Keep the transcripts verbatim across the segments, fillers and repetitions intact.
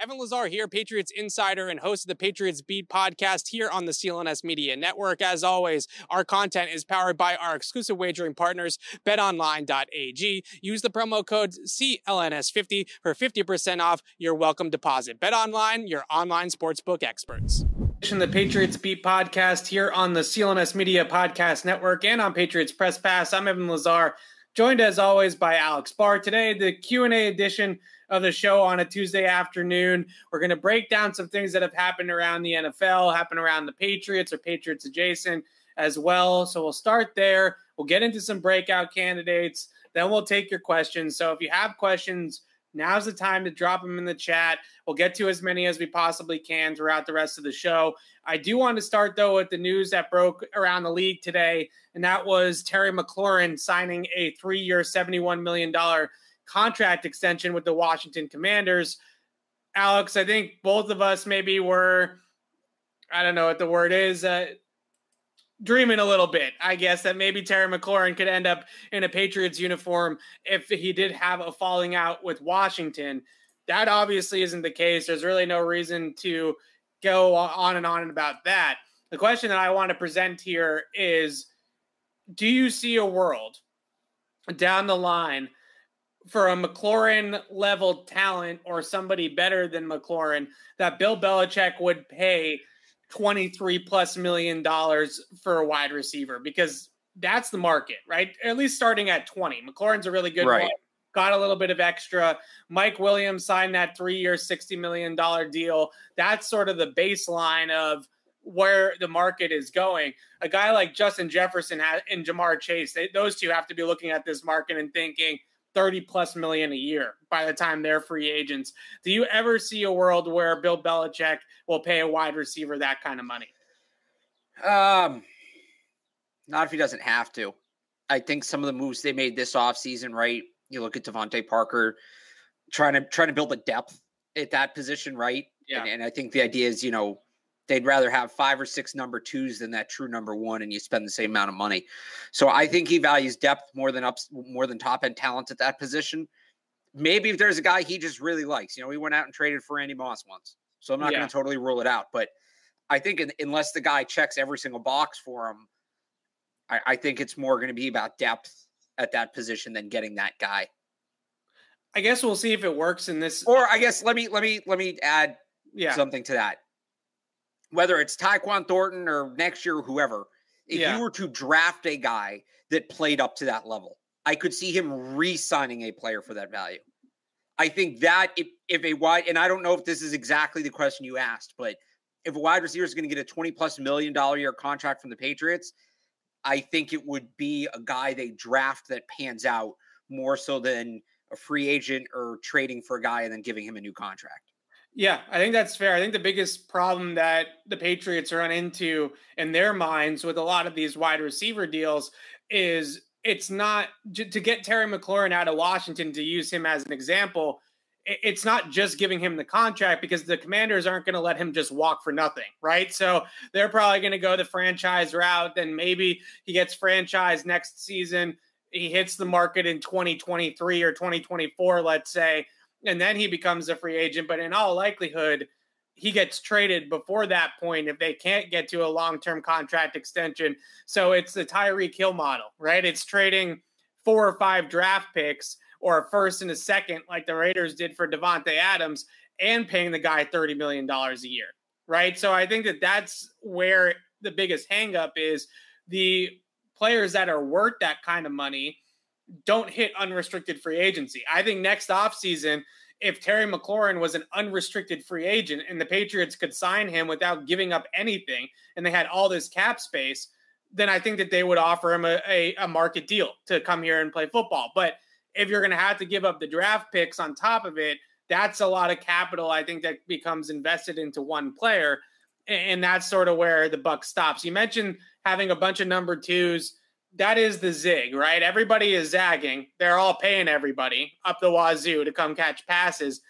Evan Lazar here, Patriots Insider and host of the Patriots Beat podcast here on the C L N S Media Network. As always, our content is powered by our exclusive wagering partners, bet online dot a g. Use the promo code C L N S fifty for fifty percent off your welcome deposit. BetOnline, your online sportsbook experts. The Patriots Beat podcast here on the C L N S Media Podcast Network and on Patriots Press Pass. I'm Evan Lazar, joined as always by Alex Barr. Today, the Q and A edition of the show on a Tuesday afternoon. We're going to break down some things that have happened around the N F L, happened around the Patriots or Patriots adjacent as well. So we'll start there. We'll get into some breakout candidates. Then we'll take your questions. So if you have questions, now's the time to drop them in the chat. We'll get to as many as we possibly can throughout the rest of the show. I do want to start, though, with the news that broke around the league today, and that was Terry McLaurin signing a three-year, seventy-one million dollars contract extension with the Washington Commanders. Alex, I think both of us maybe were, I don't know what the word is, uh, dreaming a little bit, I guess, that maybe Terry McLaurin could end up in a Patriots uniform if he did have a falling out with Washington. That obviously isn't the case. There's really no reason to go on and on about that. The question that I want to present here is, do you see a world down the line for a McLaurin-level talent or somebody better than McLaurin that Bill Belichick would pay twenty-three plus million dollars for a wide receiver? Because that's the market, right? At least starting at twenty. McLaurin's a really good right. one. Got a little bit of extra. Mike Williams signed that three-year, sixty million dollars deal. That's sort of the baseline of where the market is going. A guy like Justin Jefferson and Jamar Chase, they, those two have to be looking at this market and thinking thirty plus million a year by the time they're free agents. Do you ever see a world where Bill Belichick will pay a wide receiver that kind of money? Um, not if he doesn't have to. I think some of the moves they made this offseason, right? You look at DeVante Parker trying to, trying to build a depth at that position. Right. Yeah. And, and I think the idea is, you know, they'd rather have five or six number twos than that true number one, and you spend the same amount of money. So I think he values depth more than ups, more than top end talent at that position. Maybe if there's a guy he just really likes, you know, he went out and traded for Randy Moss once, so I'm not yeah. going to totally rule it out. But I think in, unless the guy checks every single box for him, I, I think it's more going to be about depth at that position than getting that guy. I guess we'll see if it works in this. Or I guess let me let me let me add yeah. something to that. Whether it's Tyquan Thornton or next year, whoever, if yeah. you were to draft a guy that played up to that level, I could see him re-signing a player for that value. I think that if, if a wide, and I don't know if this is exactly the question you asked, but if a wide receiver is going to get a twenty plus million dollar year contract from the Patriots, I think it would be a guy they draft that pans out more so than a free agent or trading for a guy and then giving him a new contract. Yeah, I think that's fair. I think the biggest problem that the Patriots run into in their minds with a lot of these wide receiver deals is it's not to get Terry McLaurin out of Washington, to use him as an example. It's not just giving him the contract, because the Commanders aren't going to let him just walk for nothing, right? So they're probably going to go the franchise route. Then maybe he gets franchised next season. He hits the market in twenty twenty-three or twenty twenty-four, let's say. And then he becomes a free agent, but in all likelihood, he gets traded before that point if they can't get to a long-term contract extension. So it's the Tyreek Hill model, right? It's trading four or five draft picks or a first and a second, like the Raiders did for Devontae Adams, and paying the guy thirty million dollars a year, right? So I think that that's where the biggest hangup is. The players that are worth that kind of money don't hit unrestricted free agency. I think next offseason, if Terry McLaurin was an unrestricted free agent and the Patriots could sign him without giving up anything, and they had all this cap space, then I think that they would offer him a, a, a market deal to come here and play football. But if you're going to have to give up the draft picks on top of it, that's a lot of capital, I think, that becomes invested into one player. And that's sort of where the buck stops. You mentioned having a bunch of number twos. That is the zig, right? Everybody is zagging. They're all paying everybody up the wazoo to come catch passes.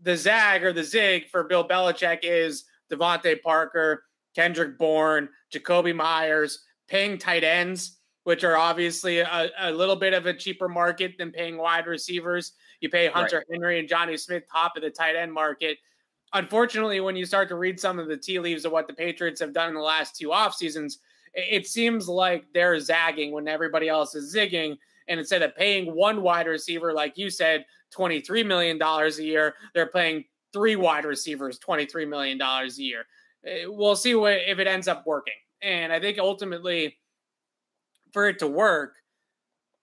The zag or the zig for Bill Belichick is DeVante Parker, Kendrick Bourne, Jacoby Myers, paying tight ends, which are obviously a, a little bit of a cheaper market than paying wide receivers. You pay Hunter right. Henry and Johnny Smith top of the tight end market. Unfortunately, when you start to read some of the tea leaves of what the Patriots have done in the last two off seasons, it seems like they're zagging when everybody else is zigging. And instead of paying one wide receiver, like you said, twenty-three million dollars a year, they're paying three wide receivers, twenty-three million dollars a year. We'll see what, if it ends up working. And I think ultimately for it to work,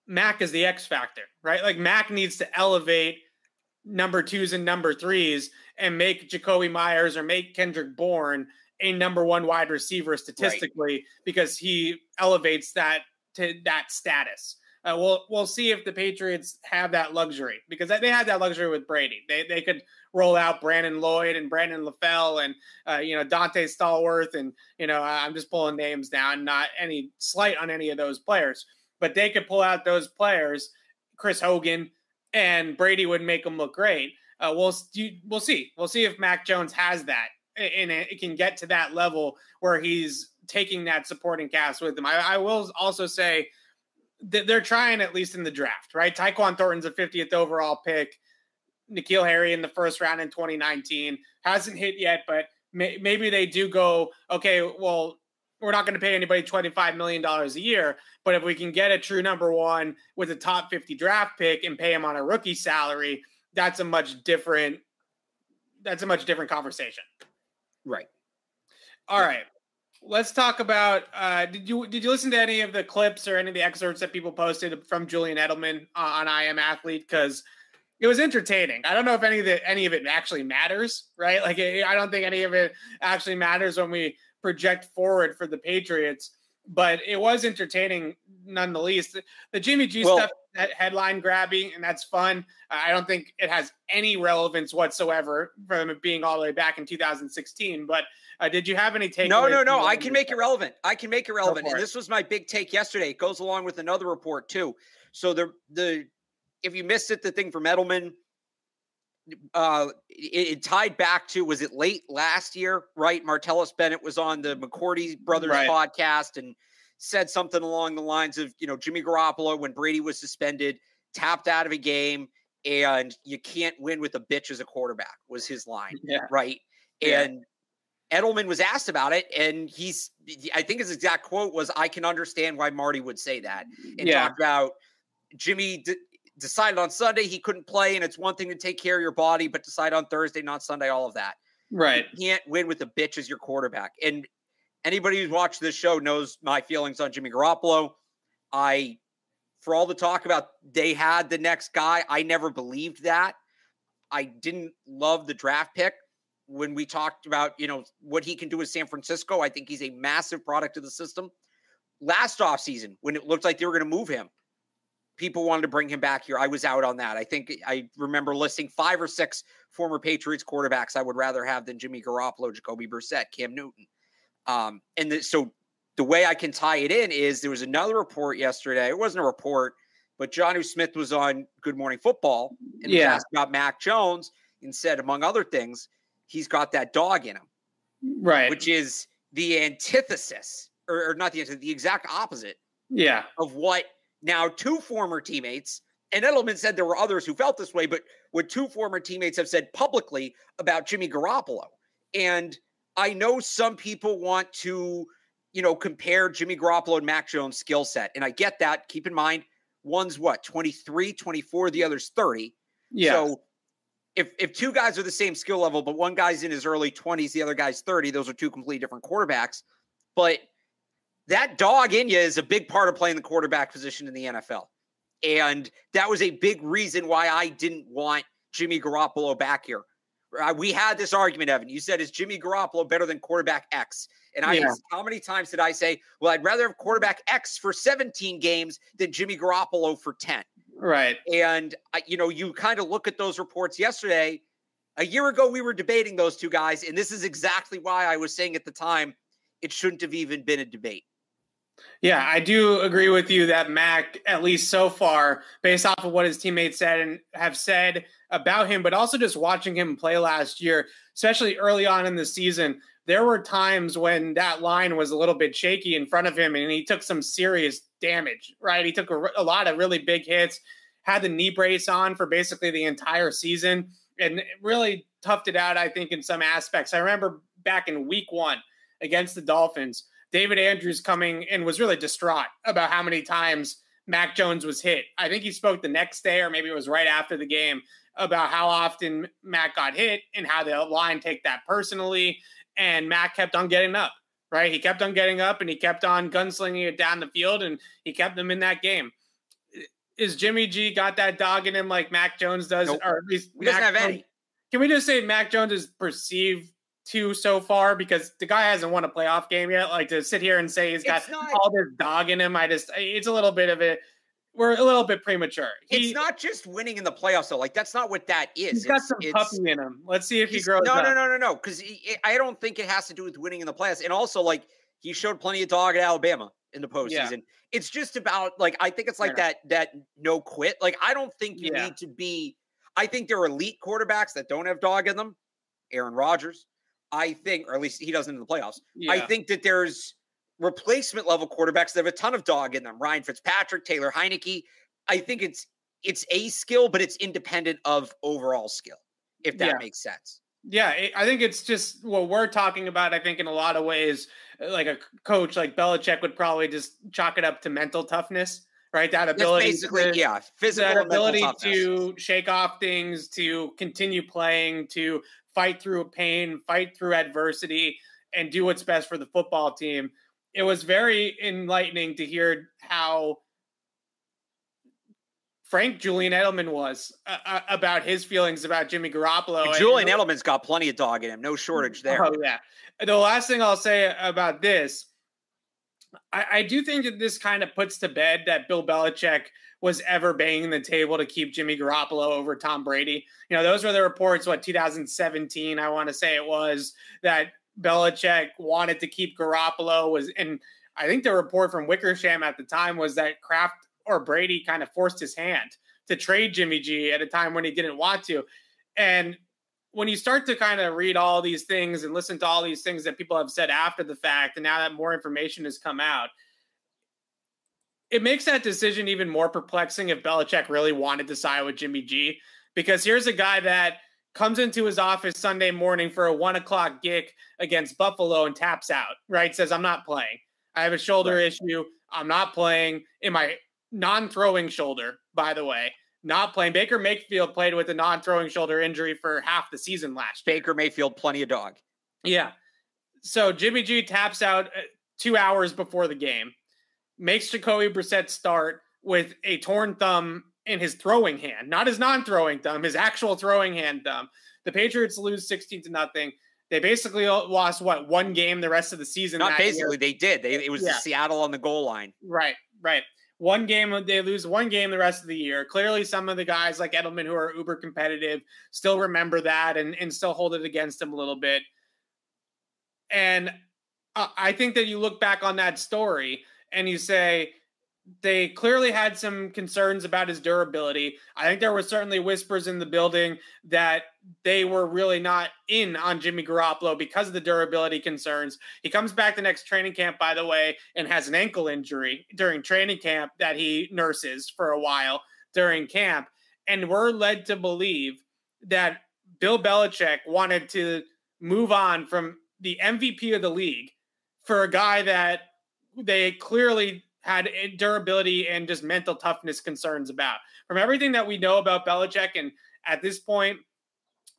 Mac is the X factor, right? Like Mac needs to elevate number twos and number threes and make Jacoby Myers or make Kendrick Bourne a number one wide receiver statistically, right, because he elevates that to that status. Uh, we'll we'll see if the Patriots have that luxury, because they had that luxury with Brady. They they could roll out Brandon Lloyd and Brandon LaFell and uh, you know Dante Stallworth, and you know I'm just pulling names now, and not any slight on any of those players, but they could pull out those players, Chris Hogan, and Brady would make them look great. Uh, we'll we'll see we'll see if Mac Jones has that, and it can get to that level where he's taking that supporting cast with him. I, I will also say that they're trying, at least in the draft, right? Tyquan Thornton's a fiftieth overall pick. N'Keal Harry in the first round in twenty nineteen hasn't hit yet, but may, maybe they do go, okay, well, we're not going to pay anybody twenty-five million dollars a year, but if we can get a true number one with a top fifty draft pick and pay him on a rookie salary, that's a much different, that's a much different conversation. Right. All right. Let's talk about, uh, did you did you listen to any of the clips or any of the excerpts that people posted from Julian Edelman on I Am Athlete? Because it was entertaining. I don't know if any of, the, any of it actually matters, right? Like, it, I don't think any of it actually matters when we project forward for the Patriots, but it was entertaining none the least. The, the Jimmy G well, stuff, that headline grabbing, and that's fun. Uh, I don't think it has any relevance whatsoever from it being all the way back in two thousand sixteen, but Uh, did you have any take? No, no, no. I can make it relevant. I can make it relevant. And this was my big take yesterday. It goes along with another report too. So the, the, if you missed it, the thing from Edelman, uh, it, it tied back to, was it late last year, right? Martellus Bennett was on the McCourty Brothers right. podcast and said something along the lines of, you know, Jimmy Garoppolo, when Brady was suspended, tapped out of a game, and you can't win with a bitch as a quarterback was his line. Yeah. Right. Yeah. And Edelman was asked about it, and he's, I think his exact quote was, I can understand why Marty would say that. And yeah. talked about Jimmy d- decided on Sunday he couldn't play, and it's one thing to take care of your body, but decide on Thursday, not Sunday, all of that. Right. You can't win with a bitch as your quarterback. And anybody who's watched this show knows my feelings on Jimmy Garoppolo. I, for all the talk about they had the next guy, I never believed that. I didn't love the draft pick. When we talked about, you know, what he can do with San Francisco, I think he's a massive product of the system. Last offseason, when it looked like they were going to move him, people wanted to bring him back here. I was out on that. I think I remember listing five or six former Patriots quarterbacks I would rather have than Jimmy Garoppolo, Jacoby Brissett, Cam Newton. Um, and the, so the way I can tie it in is there was another report yesterday. It wasn't a report, but Johnny Smith was on Good Morning Football and yeah. was asked about Mac Jones and said, among other things, he's got that dog in him, right? Which is the antithesis, or, or not the antithesis, the exact opposite yeah. of what now two former teammates, and Edelman said there were others who felt this way, but what two former teammates have said publicly about Jimmy Garoppolo. And I know some people want to, you know, compare Jimmy Garoppolo and Mac Jones' skill set, and I get that. Keep in mind, one's what, twenty-three, twenty-four, the other's thirty. Yeah. So If if two guys are the same skill level, but one guy's in his early twenties, the other guy's thirty, those are two completely different quarterbacks. But that dog in you is a big part of playing the quarterback position in the N F L. And that was a big reason why I didn't want Jimmy Garoppolo back here. We had this argument, Evan. You said, is Jimmy Garoppolo better than quarterback X? And I yeah. asked, how many times did I say, well, I'd rather have quarterback X for seventeen games than Jimmy Garoppolo for ten. Right. And, you know, you kind of look at those reports yesterday A year ago, we were debating those two guys, and this is exactly why I was saying at the time it shouldn't have even been a debate. Yeah, I do agree with you that Mac, at least so far, based off of what his teammates said and have said about him, but also just watching him play last year, especially early on in the season, there were times when that line was a little bit shaky in front of him and he took some serious damage, right? He took a, a lot of really big hits, had the knee brace on for basically the entire season, and really toughed it out, I think, in some aspects. I remember back in week one against the Dolphins, David Andrews coming and was really distraught about how many times Mac Jones was hit. I think he spoke the next day, or maybe it was right after the game, about how often Mac got hit and how the line take that personally. And Mac kept on getting up, right? He kept on getting up and he kept on gunslinging it down the field and he kept them in that game. Is Jimmy G got that dog in him like Mac Jones does? Nope. Or at least he Mac doesn't have any. Can we just say Mac Jones is perceived to so far, because the guy hasn't won a playoff game yet? Like, to sit here and say he's got not, all this dog in him, I just, it's a little bit of it. We're a little bit premature. He, it's not just winning in the playoffs, though. Like, that's not what that is. He's got it's, some it's, puppy in him. Let's see if he grows no, up. No, no, no, no, because I don't think it has to do with winning in the playoffs. And also, like, he showed plenty of dog at Alabama in the postseason. Yeah. It's just about, like, I think it's like that that no quit. Like, I don't think you yeah. need to be – I think there are elite quarterbacks that don't have dog in them. Aaron Rodgers, I think, or at least he doesn't in the playoffs. Yeah. I think that there's – replacement level quarterbacks that have a ton of dog in them. Ryan Fitzpatrick, Taylor Heineke. I think it's, it's a skill, but it's independent of overall skill, if that yeah. makes sense. Yeah. It, I think it's just what we're talking about. I think in a lot of ways, like a coach like Belichick would probably just chalk it up to mental toughness, right? That ability, That's basically, to, yeah, physical that ability to shake off things, to continue playing, to fight through pain, fight through adversity, and do what's best for the football team. It was very enlightening to hear how frank Julian Edelman was uh, about his feelings about Jimmy Garoppolo. And Julian and, Edelman's got plenty of dog in him. No shortage there. Oh, yeah. The last thing I'll say about this, I, I do think that this kind of puts to bed that Bill Belichick was ever banging the table to keep Jimmy Garoppolo over Tom Brady. You know, those were the reports, what, two thousand seventeen, I want to say it was, that Belichick wanted to keep Garoppolo was, and I think the report from Wickersham at the time was that Kraft or Brady kind of forced his hand to trade Jimmy G at a time when he didn't want to. And when you start to kind of read all these things and listen to all these things that people have said after the fact, and now that more information has come out, it makes that decision even more perplexing if Belichick really wanted to side with Jimmy G, because here's a guy that comes into his office Sunday morning for a one o'clock gig against Buffalo and taps out, right? Says, I'm not playing. I have a shoulder right. issue. I'm not playing in my non-throwing shoulder, by the way, not playing. Baker Mayfield played with a non-throwing shoulder injury for half the season last year. Baker Mayfield, plenty of dog. Yeah. So Jimmy G taps out two hours before the game, makes Jacoby Brissett start with a torn thumb in his throwing hand, not his non-throwing thumb, his actual throwing hand thumb. The Patriots lose sixteen to nothing. They basically lost, what, one game the rest of the season. Not basically, year. They did. They, it was yeah. the Seattle on the goal line. Right, right. One game, they lose one game the rest of the year. Clearly, some of the guys like Edelman, who are uber competitive, still remember that and, and still hold it against them a little bit. And uh, I think that you look back on that story and you say, they clearly had some concerns about his durability. I think there were certainly whispers in the building that they were really not in on Jimmy Garoppolo because of the durability concerns. He comes back the next training camp, by the way, and has an ankle injury during training camp that he nurses for a while during camp. And we're led to believe that Bill Belichick wanted to move on from the M V P of the league for a guy that they clearly had durability and just mental toughness concerns about. From everything that we know about Belichick, and at this point,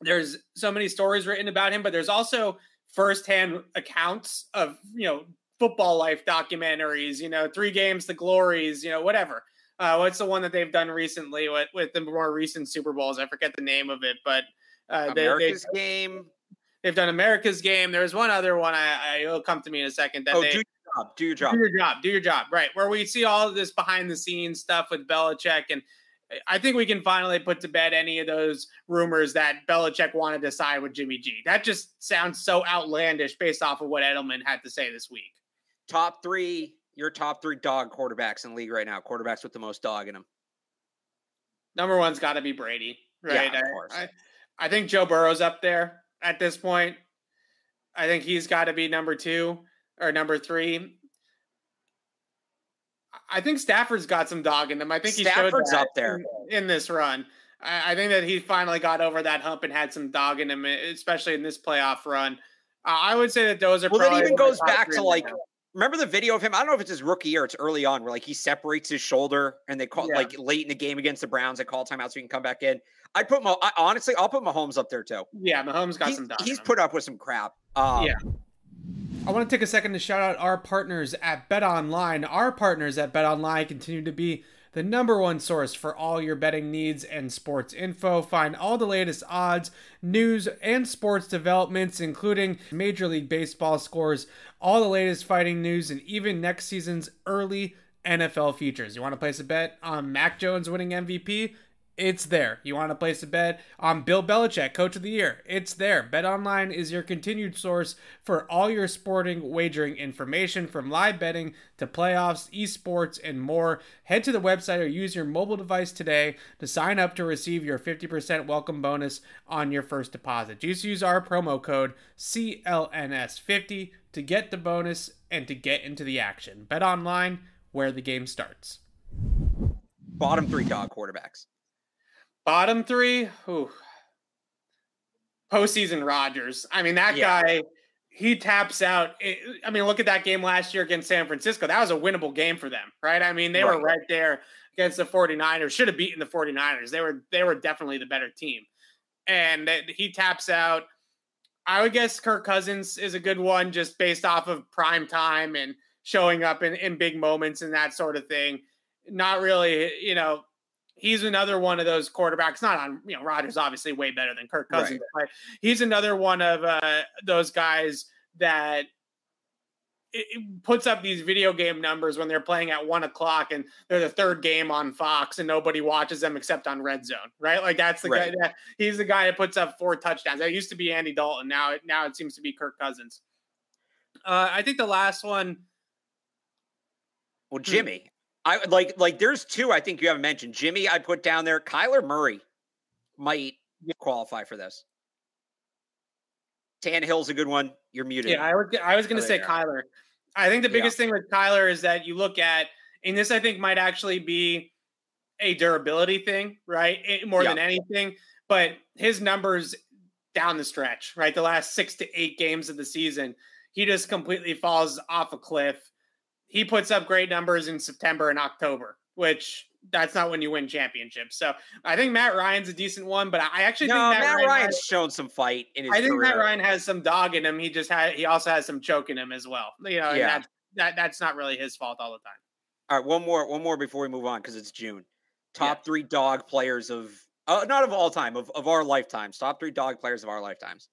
there's so many stories written about him, but there's also firsthand accounts of, you know, football life documentaries, you know, Three Games to Glories, you know, whatever. Uh, what's the one that they've done recently with, with the more recent Super Bowls? I forget the name of it, but uh, America's they, they, Game. They've done America's Game. There's one other one. I, I it'll come to me in a second. That oh, they, do- Do your job. Do your job. Do your job. Right. Where we see all of this behind the scenes stuff with Belichick. And I think we can finally put to bed any of those rumors that Belichick wanted to sign with Jimmy G. That just sounds so outlandish based off of what Edelman had to say this week. Top three, your top three dog quarterbacks in the league right now, quarterbacks with the most dog in them. Number one's got to be Brady, right? Yeah, of course. I, I, I think Joe Burrow's up there at this point. I think he's got to be number two or number three. I think Stafford's got some dog in him. I think he Stafford's showed up there in, in this run. I, I think that he finally got over that hump and had some dog in him, especially in this playoff run. Uh, I would say that those are. Well, probably that even goes back to like. Remember the video of him? I don't know if it's his rookie year, it's early on, where like he separates his shoulder and they call yeah. like late in the game against the Browns. They call timeout so he can come back in. I'd put my I, honestly, I'll put Mahomes up there too. Yeah, Mahomes got he, some. Dog he's in him. Put up with some crap. Um, yeah. I want to take a second to shout out our partners at BetOnline. Our partners at BetOnline continue to be the number one source for all your betting needs and sports info. Find all the latest odds, news, and sports developments, including Major League Baseball scores, all the latest fighting news, and even next season's early N F L features. You want to place a bet on Mac Jones winning M V P? It's there. You want to place a bet on Bill Belichick, Coach of the Year? It's there. BetOnline is your continued source for all your sporting wagering information, from live betting to playoffs, esports, and more. Head to the website or use your mobile device today to sign up to receive your fifty percent welcome bonus on your first deposit. Just use our promo code C L N S fifty to get the bonus and to get into the action. BetOnline, where the game starts. Bottom three dog quarterbacks. Bottom three, ooh. Postseason Rodgers. I mean, that yeah. guy, he taps out. It, I mean, look at that game last year against San Francisco. That was a winnable game for them, right? I mean, they right. were right there against the 49ers. Should have beaten the 49ers. They were they were definitely the better team. And that, he taps out. I would guess Kirk Cousins is a good one just based off of prime time and showing up in, in big moments and that sort of thing. Not really, you know, he's another one of those quarterbacks, not on, you know, Rodgers obviously way better than Kirk Cousins, right. but he's another one of uh, those guys that it, it puts up these video game numbers when they're playing at one o'clock and they're the third game on Fox and nobody watches them except on Red Zone, right? Like that's the right. guy that he's the guy that puts up four touchdowns. That used to be Andy Dalton. Now it, now it seems to be Kirk Cousins. Uh, I think the last one. Well, Jimmy, hmm. I like, like there's two, I think you haven't mentioned. Jimmy, I put down there. Kyler Murray might qualify for this. Tannehill's a good one. You're muted. Yeah. I, would, I was going to oh, say Kyler. I think the biggest yeah. thing with Kyler is that you look at, and this I think might actually be a durability thing, right? It, more yeah. than anything, but his numbers down the stretch, right? The last six to eight games of the season, he just completely falls off a cliff. He puts up great numbers in September and October, which that's not when you win championships. So I think Matt Ryan's a decent one, but I actually no, think Matt, Matt Ryan Ryan's has, shown some fight in his I think career. Matt Ryan has some dog in him. He just had, he also has some choke in him as well. You know, yeah. and that's, that, that's not really his fault all the time. All right. One more, one more before we move on. Cause it's June. Top yeah. three dog players of, uh, not of all time of, of our lifetimes, top three dog players of our lifetimes.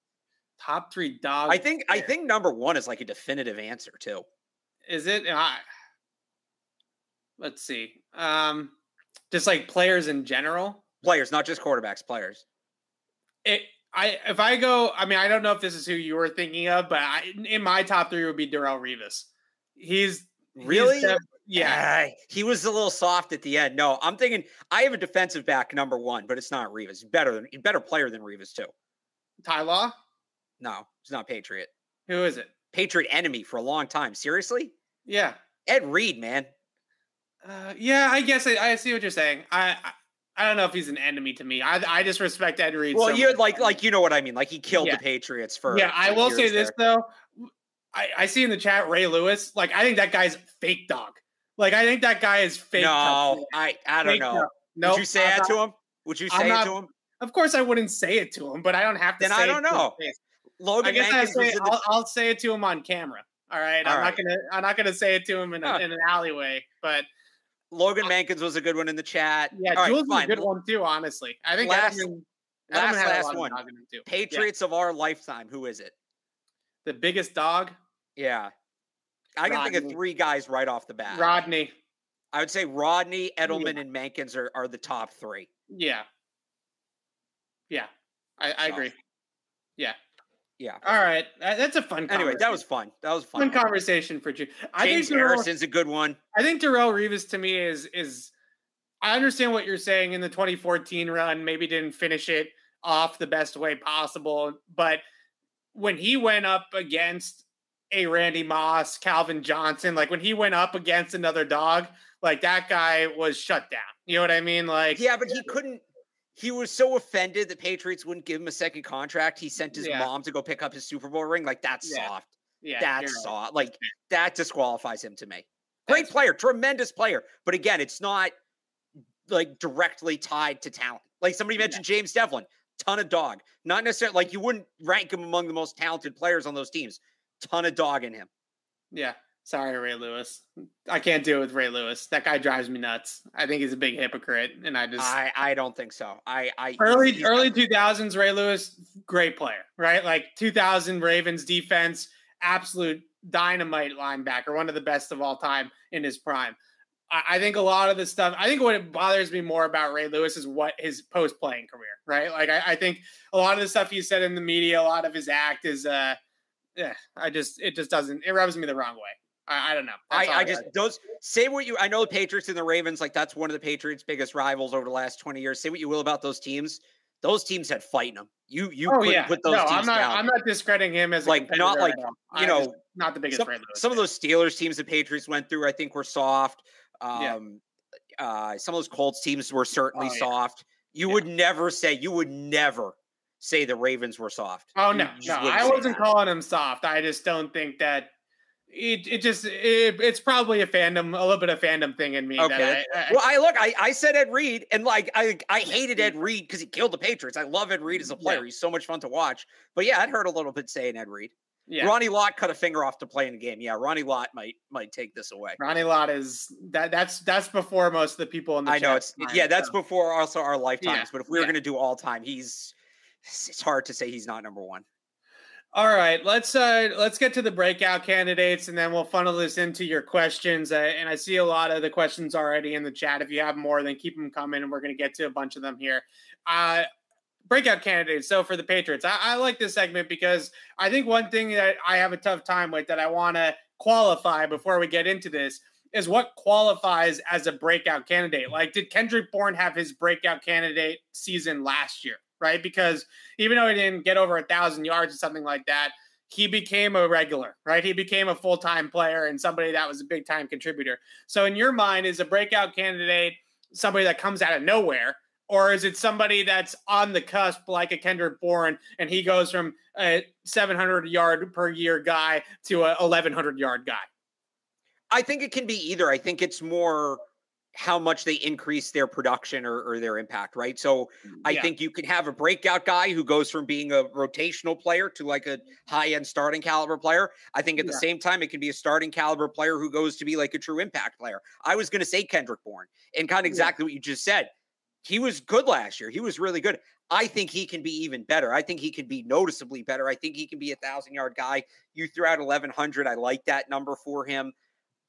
Top three dog. I think, players. I think number one is like a definitive answer too. Is it? Uh, let's see. Um, just like players in general, players, not just quarterbacks. Players. It. I. If I go, I mean, I don't know if this is who you were thinking of, but I, in my top three would be Darrelle Revis. He's really. He's def- yeah, uh, he was a little soft at the end. No, I'm thinking I have a defensive back number one, but it's not Revis. Better than better player than Revis too. Ty Law. No, he's not Patriot. Who is it? Patriot enemy for a long time. Seriously? Yeah. Ed Reed, man. Uh, yeah, I guess I, I see what you're saying. I, I I don't know if he's an enemy to me. I I just respect Ed Reed. Well, so you're much. like like you know what I mean. Like he killed yeah. the Patriots for. Yeah, I will say this there. though. I, I see in the chat Ray Lewis. Like I think that guy's fake dog. Like I think that guy is fake. No, dog. I I don't fake know. Dog. Would nope, you say I'm it not, to him? Would you say not, it to him? Of course, I wouldn't say it to him, but I don't have to. Then say I don't it know. To him. Logan I guess I say, I'll, I'll say it to him on camera. All right, all I'm right. not gonna I'm not gonna say it to him in, a, in an alleyway. But Logan I, Mankins was a good one in the chat. Yeah, all Jules right, was a good one too. Honestly, I think last Edelman, Edelman last, had last a lot one. Of too. Patriots yeah. of our lifetime. Who is it? The biggest dog. Yeah, I Rodney. can think of three guys right off the bat. Rodney. I would say Rodney, Edelman, yeah. and Mankins are, are the top three. Yeah. Yeah. I, I so. agree. Yeah. Yeah. All right. That's a fun conversation. Anyway, that was fun. That was a fun. Fun conversation for you. I James think Harrison's Darrell, a good one. I think Darrelle Revis to me is is I understand what you're saying in the twenty fourteen run, maybe didn't finish it off the best way possible, but when he went up against a Randy Moss, Calvin Johnson, like when he went up against another dog, like that guy was shut down. You know what I mean? Like, yeah, but he couldn't, he was so offended that Patriots wouldn't give him a second contract. He sent his yeah. mom to go pick up his Super Bowl ring. Like that's yeah. soft. Yeah. That's right. soft. Like that disqualifies him to me. Great that's player, right. tremendous player. But again, it's not like directly tied to talent. Like somebody mentioned yeah. James Devlin, ton of dog, not necessarily like you wouldn't rank him among the most talented players on those teams. Ton of dog in him. Yeah. Sorry, Ray Lewis. I can't deal with Ray Lewis. That guy drives me nuts. I think he's a big hypocrite, and I just I, I don't think so. I I early he's, he's early two thousands Ray Lewis, great player, right? Like two thousand Ravens defense, absolute dynamite linebacker, one of the best of all time in his prime. I, I think a lot of the stuff. I think what bothers me more about Ray Lewis is what his post playing career, right? Like I, I think a lot of the stuff he said in the media, a lot of his act is. uh Yeah, I just it just doesn't it rubs me the wrong way. I, I don't know. That's I, I just those say what you I know the Patriots and the Ravens, like that's one of the Patriots' biggest rivals over the last twenty years. Say what you will about those teams. Those teams had fight in them. You you oh, couldn't yeah. put those no, teams I'm not, down. I'm not discrediting him as a like not like you know just, not the biggest some, some of those Steelers teams the Patriots went through, I think were soft. Um yeah. uh some of those Colts teams were certainly oh, yeah. soft. You yeah. would never say you would never say the Ravens were soft. Oh no, no, I wasn't that. calling them soft. I just don't think that it. It just it, it's probably a fandom, a little bit of fandom thing in me. Okay. That I, I, well, I look, I, I said Ed Reed, and like I I hated Ed Reed because he killed the Patriots. I love Ed Reed as a player. Yeah. He's so much fun to watch. But yeah, it hurt a little bit saying Ed Reed. Yeah. Ronnie Lott cut a finger off to play in the game. Yeah, Ronnie Lott might might take this away. Ronnie Lott is that that's that's before most of the people in the. I know it's time, yeah, so. that's before also our lifetimes. Yeah. But if we were yeah. gonna do all time, he's. It's hard to say he's not number one. All right, let's uh, let's get to the breakout candidates, and then we'll funnel this into your questions. Uh, and I see a lot of the questions already in the chat. If you have more, then keep them coming, and we're going to get to a bunch of them here. Uh, breakout candidates. So for the Patriots, I, I like this segment because I think one thing that I have a tough time with that I want to qualify before we get into this is what qualifies as a breakout candidate. Like, did Kendrick Bourne have his breakout candidate season last year? Right? Because even though he didn't get over a thousand yards or something like that, he became a regular, right? He became a full-time player and somebody that was a big time contributor. So in your mind, is a breakout candidate somebody that comes out of nowhere, or is it somebody that's on the cusp like a Kendrick Bourne and he goes from a seven hundred yard per year guy to a eleven hundred yard guy? I think it can be either. I think it's more how much they increase their production or, or their impact, right? So I yeah. think you can have a breakout guy who goes from being a rotational player to like a high-end starting caliber player. I think at yeah. the same time, it can be a starting caliber player who goes to be like a true impact player. I was going to say Kendrick Bourne, and kind of exactly yeah. what you just said. He was good last year. He was really good. I think he can be even better. I think he can be noticeably better. I think he can be a thousand yard guy. You threw out eleven hundred. I like that number for him.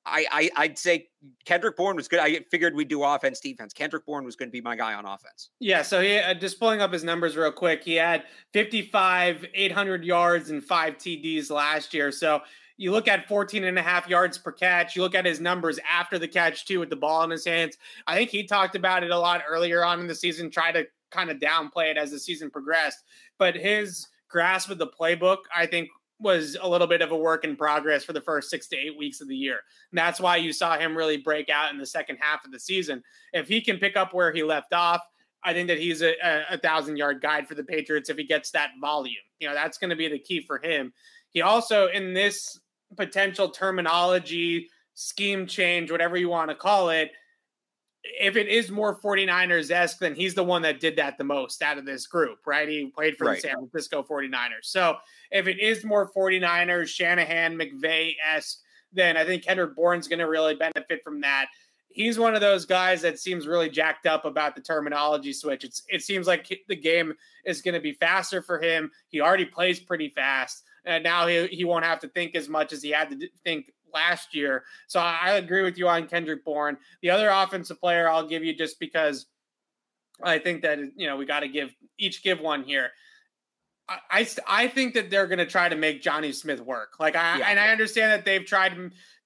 I, I, I'd say Kendrick Bourne was good. I figured we'd do offense, defense. Kendrick Bourne was going to be my guy on offense. Yeah, so he, uh, just pulling up his numbers real quick, he had fifty-five, eight hundred yards, and five T Ds last year. So you look at fourteen and a half yards per catch. You look at his numbers after the catch, too, with the ball in his hands. I think he talked about it a lot earlier on in the season, tried to kind of downplay it as the season progressed. But his grasp of the playbook, I think, was a little bit of a work in progress for the first six to eight weeks of the year. And that's why you saw him really break out in the second half of the season. If he can pick up where he left off, I think that he's a, a thousand yard guide for the Patriots. If he gets that volume, you know, that's going to be the key for him. He also, in this potential terminology, scheme change, whatever you want to call it, if it is more forty-niners-esque, then he's the one that did that the most out of this group, right? He played for right. the San Francisco forty-niners. So if it is more forty-niners, Shanahan, McVay-esque, then I think Kendrick Bourne's going to really benefit from that. He's one of those guys that seems really jacked up about the terminology switch. It's, it seems like the game is going to be faster for him. He already plays pretty fast. And now he, he won't have to think as much as he had to think last year. So I agree with you on Kendrick Bourne. The other offensive player I'll give you just because I think that, you know, we got to give each give one here. I, I, I think that they're going to try to make Johnny Smith work. Like I, yeah. and I understand that they've tried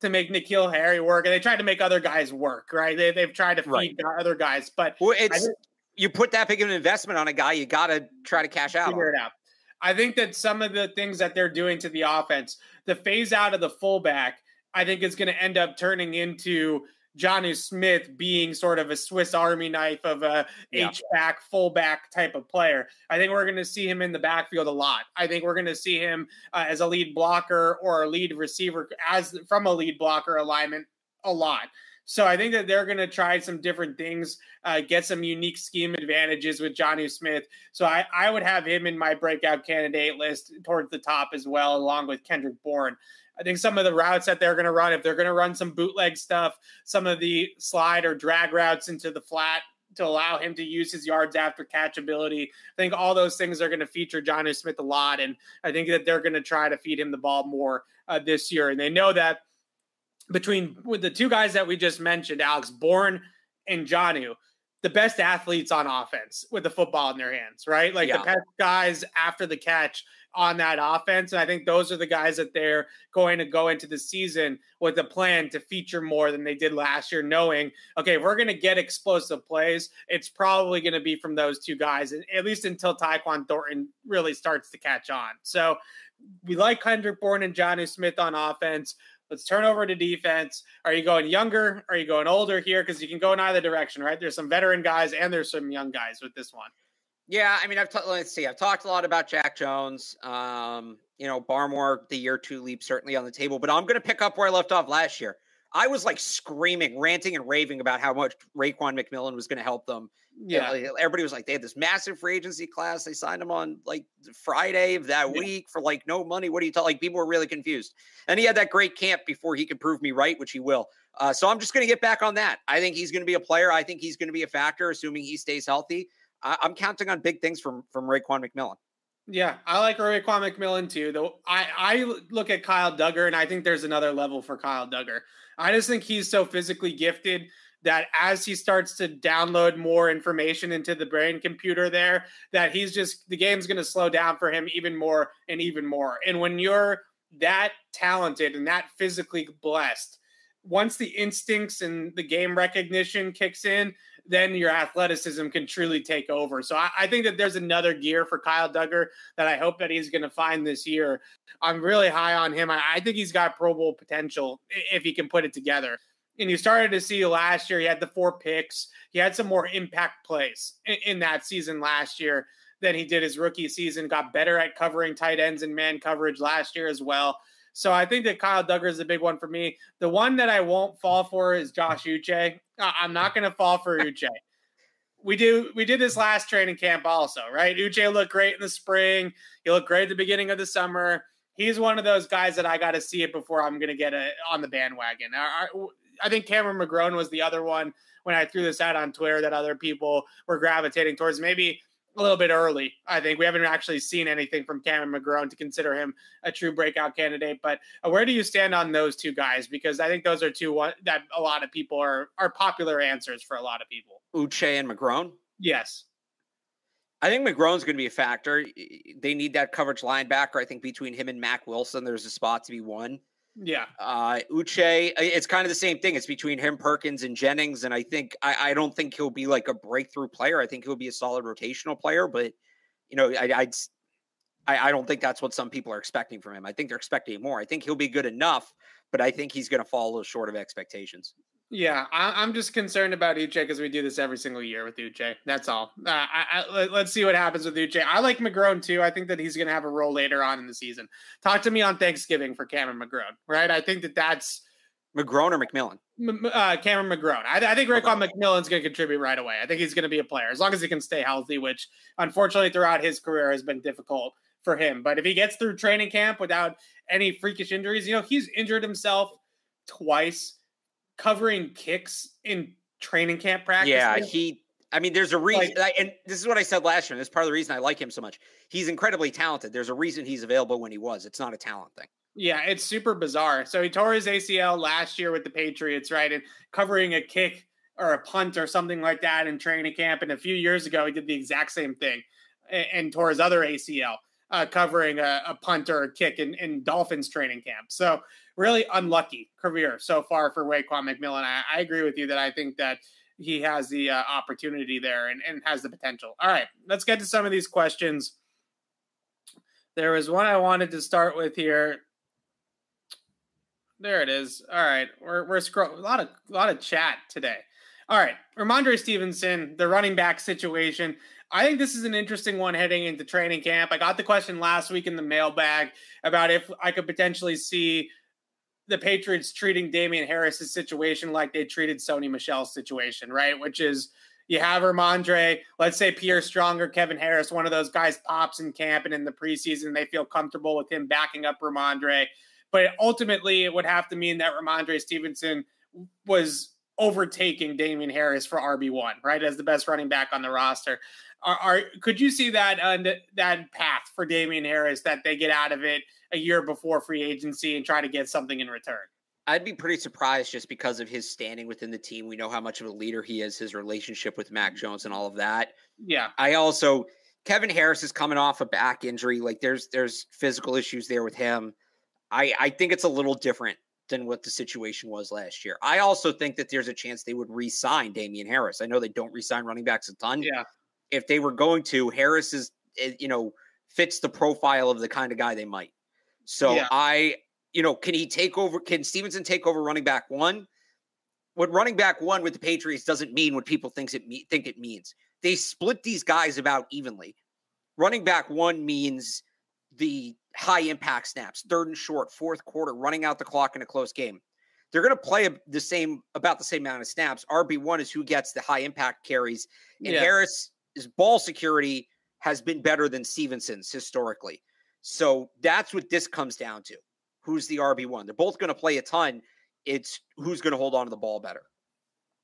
to make N'Keal Harry work and they tried to make other guys work, right? They, they've tried to feed right. other guys, but well, it's, think, you put that big of an investment on a guy, you got to try to cash out. Figure it out. I think that some of the things that they're doing to the offense, the phase out of the fullback, I think is going to end up turning into Johnny Smith being sort of a Swiss Army knife of a yeah. H-back, fullback type of player. I think we're going to see him in the backfield a lot. I think we're going to see him uh, as a lead blocker or a lead receiver as from a lead blocker alignment a lot. So I think that they're going to try some different things, uh, get some unique scheme advantages with Johnny Smith. So I, I would have him in my breakout candidate list towards the top as well, along with Kendrick Bourne. I think some of the routes that they're going to run, if they're going to run some bootleg stuff, some of the slide or drag routes into the flat to allow him to use his yards after catch ability, I think all those things are going to feature Johnny Smith a lot. And I think that they're going to try to feed him the ball more uh, this year. And they know that between with the two guys that we just mentioned, Alex, Bourne and Jonnu, the best athletes on offense with the football in their hands, right? Like yeah. the best guys after the catch on that offense. And I think those are the guys that they're going to go into the season with a plan to feature more than they did last year, knowing, okay, if we're going to get explosive plays, it's probably going to be from those two guys, at least until Tyquan Thornton really starts to catch on. So we like Kendrick Bourne and Jonnu Smith on offense. Let's turn over to defense. Are you going younger? Are you going older here? Because you can go in either direction, right? There's some veteran guys and there's some young guys with this one. Yeah, I mean, I've ta- let's see. I've talked a lot about Jack Jones. Um, you know, Barmore, the year two leap certainly on the table. But I'm going to pick up where I left off last year. I was like screaming, ranting, and raving about how much Raekwon McMillan was going to help them. Yeah, you know, everybody was like, they had this massive free agency class. They signed him on like Friday of that yeah. week for like no money. What are you talking? Like people were really confused. And he had that great camp before he could prove me right, which he will. Uh, so I'm just going to get back on that. I think he's going to be a player. I think he's going to be a factor, assuming he stays healthy. I- I'm counting on big things from from Raekwon McMillan. Yeah, I like Raekwon McMillan too. Though I, I look at Kyle Dugger, and I think there's another level for Kyle Dugger. I just think he's so physically gifted that as he starts to download more information into the brain computer there, that he's just, the game's going to slow down for him even more and even more. And when you're that talented and that physically blessed, once the instincts and the game recognition kicks in, then your athleticism can truly take over. So I, I think that there's another gear for Kyle Dugger that I hope that he's going to find this year. I'm really high on him. I, I think he's got Pro Bowl potential if he can put it together. And you started to see last year, he had the four picks. He had some more impact plays in, in that season last year than he did his rookie season, got better at covering tight ends and man coverage last year as well. So I think that Kyle Dugger is a big one for me. The one that I won't fall for is Josh Uche. I'm not going to fall for Uche. We do we did this last training camp also, right? Uche looked great in the spring. He looked great at the beginning of the summer. He's one of those guys that I got to see it before I'm going to get a, on the bandwagon. I, I think Cameron McGrone was the other one when I threw this out on Twitter that other people were gravitating towards. Maybe a little bit early. I think we haven't actually seen anything from Cameron McGrone to consider him a true breakout candidate, but where do you stand on those two guys? Because I think those are two one, that a lot of people are, are popular answers for a lot of people. Uche and McGrone? Yes. I think McGrone's going to be a factor. They need that coverage linebacker. I think between him and Mac Wilson, there's a spot to be won. Yeah. Uh, Uche, it's kind of the same thing. It's between him, Perkins, and Jennings. And I think, I, I don't think he'll be like a breakthrough player. I think he'll be a solid rotational player, but you know, I, I'd, I, I don't think that's what some people are expecting from him. I think they're expecting more. I think he'll be good enough, but I think he's going to fall a little short of expectations. Yeah, I, I'm just concerned about Uche because we do this every single year with Uche. That's all. Uh, I, I, let's see what happens with Uche. I like McGrone, too. I think that he's going to have a role later on in the season. Talk to me on Thanksgiving for Cameron McGrone, right? I think that that's... McGrone or McMillan? Uh, Cameron McGrone. I, I think Raekwon McMillan's going to contribute right away. I think he's going to be a player, as long as he can stay healthy, which, unfortunately, throughout his career has been difficult for him. But if he gets through training camp without any freakish injuries, you know, he's injured himself twice covering kicks in training camp practice. Yeah, he, I mean, there's a reason, like, and this is what I said last year, and this is part of the reason I like him so much. He's incredibly talented. There's a reason he's available when he was. It's not a talent thing. Yeah, it's super bizarre. So he tore his A C L last year with the Patriots, right? And covering a kick or a punt or something like that in training camp. And a few years ago, he did the exact same thing and, and tore his other A C L uh, covering a, a punt or a kick in, in Dolphins training camp. So really unlucky career so far for Raekwon McMillan. I, I agree with you that I think that he has the uh, opportunity there and, and has the potential. All right, let's get to some of these questions. There was one I wanted to start with here. There it is. All right, we're we're scrolling a lot of a lot of chat today. All right, Remondre Stevenson, the running back situation. I think this is an interesting one heading into training camp. I got the question last week in the mailbag about if I could potentially see the Patriots treating Damian Harris's situation like they treated Sony Michel's situation, right? Which is you have Remondre, let's say Pierre Strong or Kevin Harris, one of those guys pops in camp and in the preseason, they feel comfortable with him backing up Remondre. But ultimately, it would have to mean that Remondre Stevenson was overtaking Damian Harris for R B one, right, as the best running back on the roster. Are, are could you see that uh, that path for Damian Harris, that they get out of it a year before free agency and try to get something in return? I'd be pretty surprised just because of his standing within the team. We know how much of a leader he is, his relationship with Mac Jones and all of that. Yeah. I also – Kevin Harris is coming off a back injury. Like, there's there's physical issues there with him. I, I think it's a little different than what the situation was last year. I also think that there's a chance they would re-sign Damian Harris. I know they don't re-sign running backs a ton. Yeah. If they were going to, Harris is, you know, fits the profile of the kind of guy they might. So yeah. I, you know, can he take over? Can Stevenson take over running back one? What running back one with the Patriots doesn't mean what people thinks it me- think it means. They split these guys about evenly. Running back one means the high impact snaps, third and short, fourth quarter, running out the clock in a close game. They're going to play the same, about the same amount of snaps. R B one is who gets the high impact carries. And yeah. Harris's ball security has been better than Stevenson's historically. So that's what this comes down to. Who's the R B one? They're both going to play a ton. It's who's going to hold on to the ball better.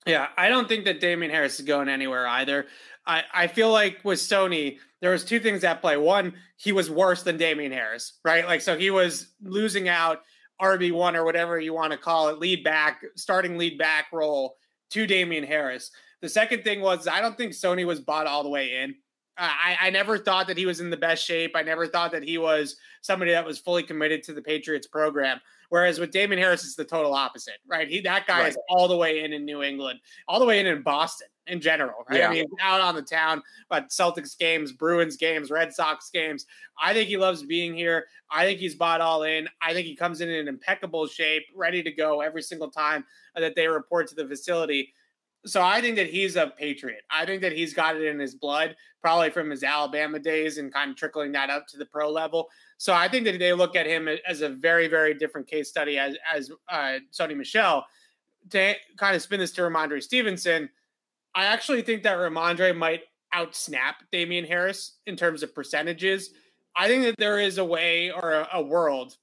Yeah, I don't think that Damian Harris is going anywhere either. I, I feel like with Sony, there was two things at play. One, he was worse than Damian Harris, right? Like, so he was losing out R B one or whatever you want to call it, lead back, starting lead back role to Damian Harris. The second thing was I don't think Sony was bought all the way in. I, I never thought that he was in the best shape. I never thought that he was somebody that was fully committed to the Patriots program. Whereas with Damian Harris, it's the total opposite, right? He That guy right. is all the way in in New England, all the way in in Boston in general, right? Yeah. I mean, out on the town, but Celtics games, Bruins games, Red Sox games. I think he loves being here. I think he's bought all in. I think he comes in in impeccable shape, ready to go every single time that they report to the facility. So I think that he's a Patriot. I think that he's got it in his blood, probably from his Alabama days and kind of trickling that up to the pro level. So I think that they look at him as a very, very different case study as, as uh, Sony Michel. To kind of spin this to Remondre Stevenson, I actually think that Remondre might outsnap Damian Harris in terms of percentages. I think that there is a way or a, a world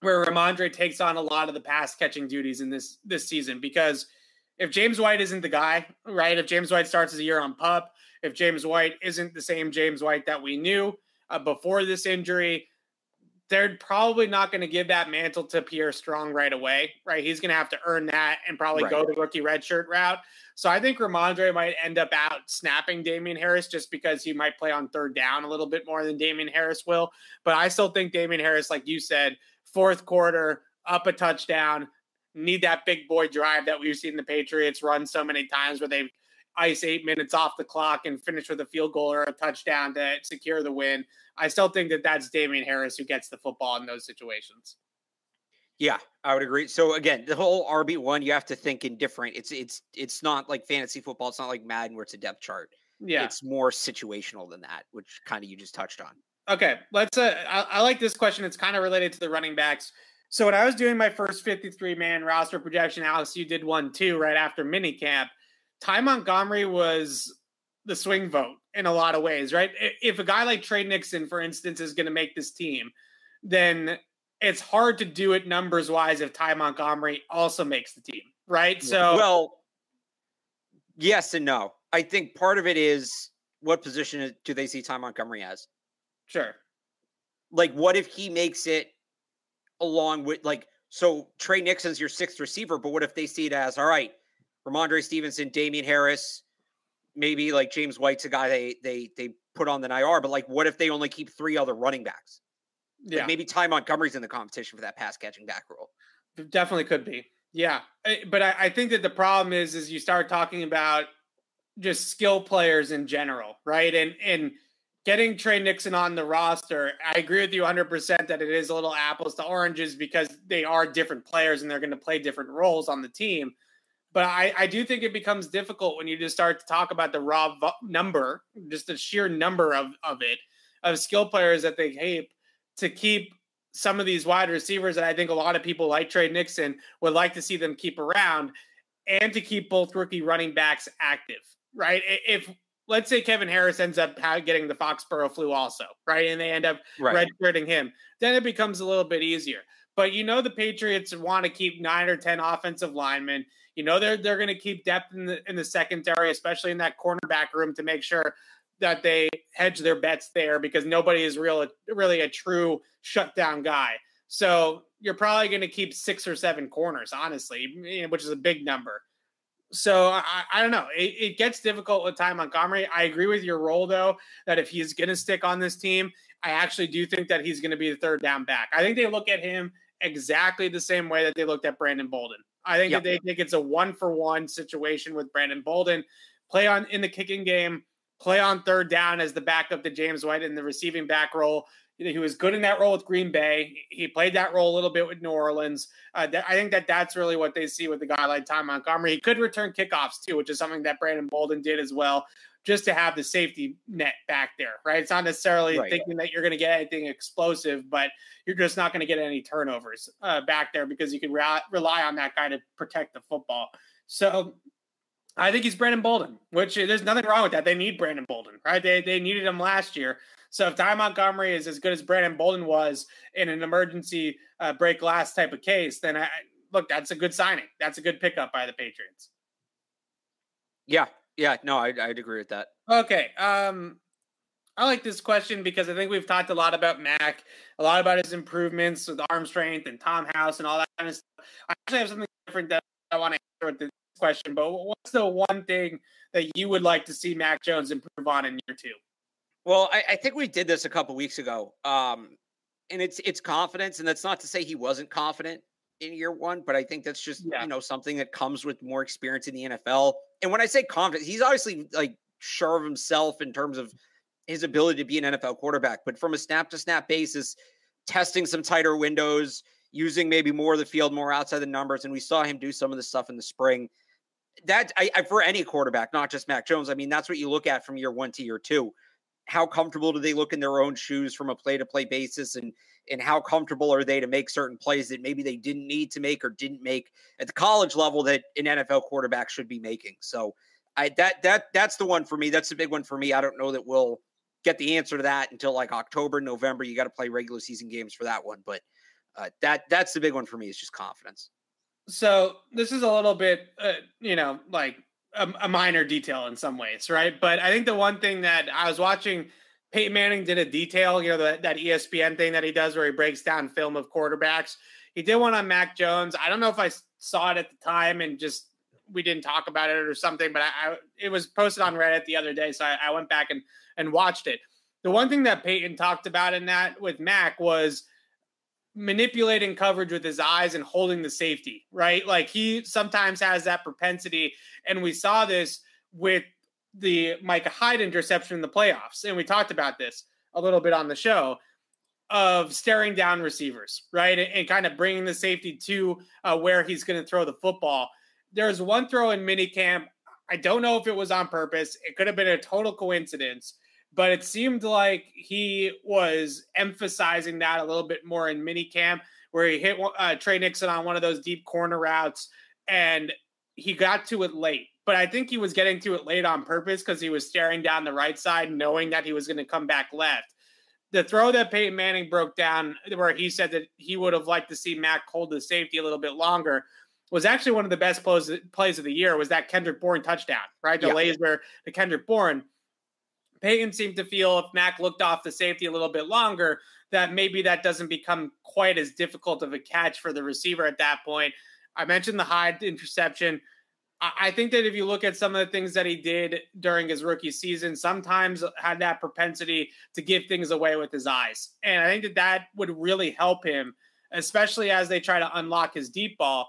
where Remondre takes on a lot of the pass catching duties in this this season, because if James White isn't the guy, right? If James White starts as a year on pup, if James White isn't the same James White that we knew uh, before this injury, they're probably not going to give that mantle to Pierre Strong right away, right? He's going to have to earn that and probably right. go the rookie redshirt route. So I think Remondre might end up out snapping Damian Harris just because he might play on third down a little bit more than Damian Harris will. But I still think Damian Harris, like you said, fourth quarter, up a touchdown, need that big boy drive that we've seen the Patriots run so many times where they ice eight minutes off the clock and finish with a field goal or a touchdown to secure the win. I still think that that's Damian Harris who gets the football in those situations. Yeah, I would agree. So again, the whole R B one, you have to think in different. It's, it's, it's not like fantasy football. It's not like Madden where it's a depth chart. Yeah. It's more situational than that, which kind of you just touched on. Okay. Let's, uh, I, I like this question. It's kind of related to the running backs. So when I was doing my first fifty-three man roster projection, Alex, you did one too, right after minicamp. Ty Montgomery was the swing vote in a lot of ways, right? If a guy like Trey Nixon, for instance, is going to make this team, then it's hard to do it numbers-wise if Ty Montgomery also makes the team, right? So, well, yes and no. I think part of it is what position do they see Ty Montgomery as? Sure. Like, what if he makes it along with, like, so Trey Nixon's your sixth receiver, but what if they see it as, all right, Remondre Stevenson, Damian Harris, maybe like James White's a guy they they they put on the I R, but like what if they only keep three other running backs? Yeah, like maybe Ty Montgomery's in the competition for that pass catching back role. Definitely could be. Yeah, but I, I think that the problem is is you start talking about just skill players in general, right? And and getting Trey Nixon on the roster, I agree with you one hundred percent that it is a little apples to oranges because they are different players and they're going to play different roles on the team. But I, I do think it becomes difficult when you just start to talk about the raw vo- number, just the sheer number of, of it, of skill players that they keep to keep some of these wide receivers that I think a lot of people like Trey Nixon would like to see them keep around and to keep both rookie running backs active, right? If let's say Kevin Harris ends up getting the Foxborough flu also, right? And they end up right. redshirting him, then it becomes a little bit easier. But you know the Patriots want to keep nine or ten offensive linemen. You know they're they're going to keep depth in the in the secondary, especially in that cornerback room, to make sure that they hedge their bets there because nobody is real really a true shutdown guy. So you're probably going to keep six or seven corners, honestly, which is a big number. So I, I don't know. It, it gets difficult with Ty Montgomery. I agree with your role, though, that if he's going to stick on this team, I actually do think that he's going to be the third down back. I think they look at him exactly the same way that they looked at Brandon Bolden. I think yep. that they think it's a one-for-one situation with Brandon Bolden. Play on in the kicking game, play on third down as the backup to James White in the receiving back role. He was good in that role with Green Bay. He played that role a little bit with New Orleans. Uh, that, I think that that's really what they see with a guy like Ty Montgomery. He could return kickoffs too, which is something that Brandon Bolden did as well, just to have the safety net back there, right? It's not necessarily right. thinking that you're going to get anything explosive, but you're just not going to get any turnovers uh, back there because you can re- rely on that guy to protect the football. So I think he's Brandon Bolden, which there's nothing wrong with that. They need Brandon Bolden, right? They they needed him last year. So if Ty Montgomery is as good as Brandon Bolden was in an emergency uh, break glass type of case, then I look, that's a good signing. That's a good pickup by the Patriots. Yeah. Yeah. No, I, I'd agree with that. Okay. Um, I like this question because I think we've talked a lot about Mac, a lot about his improvements with arm strength and Tom House and all that kind of stuff. I actually have something different that I want to answer with this question, but what's the one thing that you would like to see Mac Jones improve on in year two? Well, I, I think we did this a couple weeks ago, um, and it's it's confidence, and that's not to say he wasn't confident in year one, but I think that's just yeah. you know something that comes with more experience in the N F L. And when I say confidence, he's obviously like sure of himself in terms of his ability to be an N F L quarterback, but from a snap to snap basis, testing some tighter windows, using maybe more of the field, more outside the numbers, and we saw him do some of this stuff in the spring. That I, I for any quarterback, not just Mac Jones, I mean that's what you look at from year one to year two. How comfortable do they look in their own shoes from a play-to-play basis, and and how comfortable are they to make certain plays that maybe they didn't need to make or didn't make at the college level that an N F L quarterback should be making? So I that that that's the one for me. That's the big one for me. I don't know that we'll get the answer to that until like October, November. You got to play regular season games for that one, but uh, that that's the big one for me is just confidence. So this is a little bit, uh, you know, like. a minor detail in some ways, right? But I think the one thing that I was watching, Peyton Manning did a detail, you know, the, that E S P N thing that he does where he breaks down film of quarterbacks. He did one on Mac Jones. I don't know if I saw it at the time and just we didn't talk about it or something, but I, I it was posted on Reddit the other day, so I, I went back and and watched it. The one thing that Peyton talked about in that with Mac was manipulating coverage with his eyes and holding the safety, right? Like he sometimes has that propensity. And we saw this with the Micah Hyde interception in the playoffs. And we talked about this a little bit on the show of staring down receivers, right? And, and kind of bringing the safety to uh, where he's going to throw the football. There's one throw in minicamp. I don't know if it was on purpose. It could have been a total coincidence, but it seemed like he was emphasizing that a little bit more in minicamp, where he hit uh, Trey Nixon on one of those deep corner routes, and he got to it late. But I think he was getting to it late on purpose because he was staring down the right side, knowing that he was going to come back left. The throw that Peyton Manning broke down, where he said that he would have liked to see Mac hold the safety a little bit longer, was actually one of the best plays, plays of the year, was that Kendrick Bourne touchdown, right? The yeah. laser to Kendrick Bourne. Peyton seemed to feel if Mac looked off the safety a little bit longer, that maybe that doesn't become quite as difficult of a catch for the receiver at that point. I mentioned the Hyde interception. I think that if you look at some of the things that he did during his rookie season, sometimes had that propensity to give things away with his eyes. And I think that that would really help him, especially as they try to unlock his deep ball.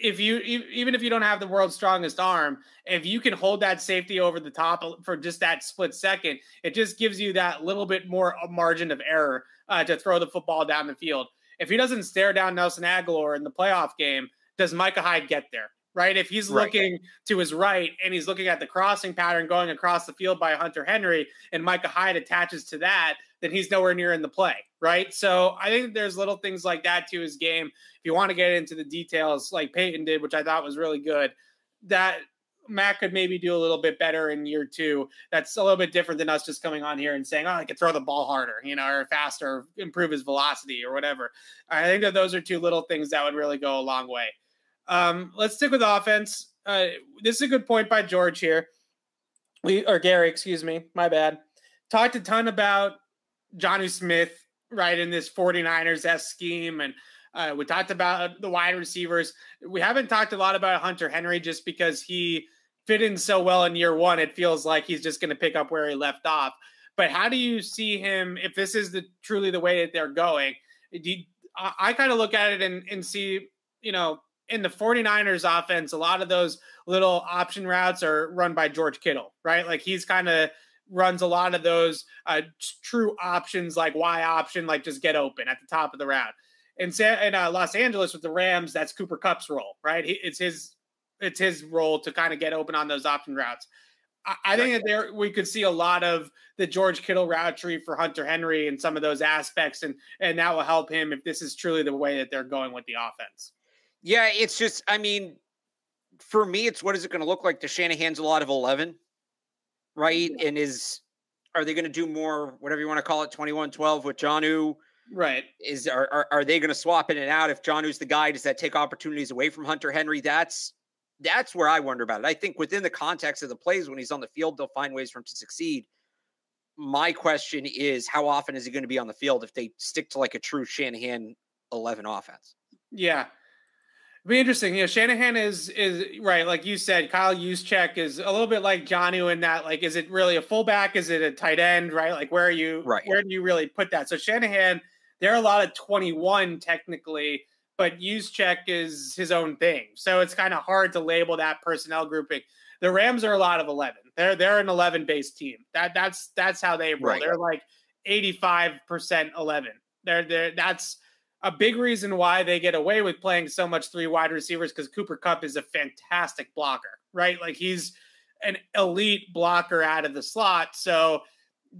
If you, even if you don't have the world's strongest arm, if you can hold that safety over the top for just that split second, it just gives you that little bit more margin of error uh, to throw the football down the field. If he doesn't stare down Nelson Agholor in the playoff game, does Micah Hyde get there? Right? If he's looking right to his right and he's looking at the crossing pattern going across the field by Hunter Henry and Micah Hyde attaches to that, then he's nowhere near in the play. Right? So I think there's little things like that to his game. If you want to get into the details like Peyton did, which I thought was really good, that Mac could maybe do a little bit better in year two. That's a little bit different than us just coming on here and saying, oh, I could throw the ball harder, you know, or faster, or improve his velocity or whatever. I think that those are two little things that would really go a long way. Um, let's stick with offense. Uh, this is a good point by George here. We, or Gary, excuse me, my bad. Talked a ton about Johnny Smith, right, in this forty-niners-esque scheme. And uh, we talked about the wide receivers. We haven't talked a lot about Hunter Henry just because he fit in so well in year one. It feels like he's just going to pick up where he left off. But how do you see him, if this is the truly the way that they're going? Do you, I, I kind of look at it and, and see, you know, in the forty-niners offense, a lot of those little option routes are run by George Kittle, right? Like he's kind of runs a lot of those uh, true options, like Y option, like just get open at the top of the route. And in uh, Los Angeles with the Rams, that's Cooper Kupp's role, right? He, it's his it's his role to kind of get open on those option routes. I, I think that there we could see a lot of the George Kittle route tree for Hunter Henry and some of those aspects, and and that will help him if this is truly the way that they're going with the offense. Yeah, it's just, I mean, for me, it's what is it going to look like? The Shanahan's a lot of eleven, right? And is, are they going to do more, whatever you want to call it, twenty-one twelve with Jonnu? Right. Is Are are, are they going to swap in and out? If Jonnu's the guy, does that take opportunities away from Hunter Henry? That's, that's where I wonder about it. I think within the context of the plays, when he's on the field, they'll find ways for him to succeed. My question is, how often is he going to be on the field if they stick to like a true Shanahan eleven offense? Yeah. It'd be interesting. You know, Shanahan is, is right. Like you said, Kyle Juszczyk is a little bit like Jonnu in that, like, is it really a fullback? Is it a tight end? Right. Like, where are you, right. where do you really put that? So Shanahan, there are a lot of twenty-one technically, but Juszczyk is his own thing. So it's kind of hard to label that personnel grouping. The Rams are a lot of eleven. They're, they're an eleven based team. That that's, that's how they roll. Right. They're like eighty-five percent eleven. They're they're that's, a big reason why they get away with playing so much three wide receivers because Cooper Kupp is a fantastic blocker, right? Like he's an elite blocker out of the slot. So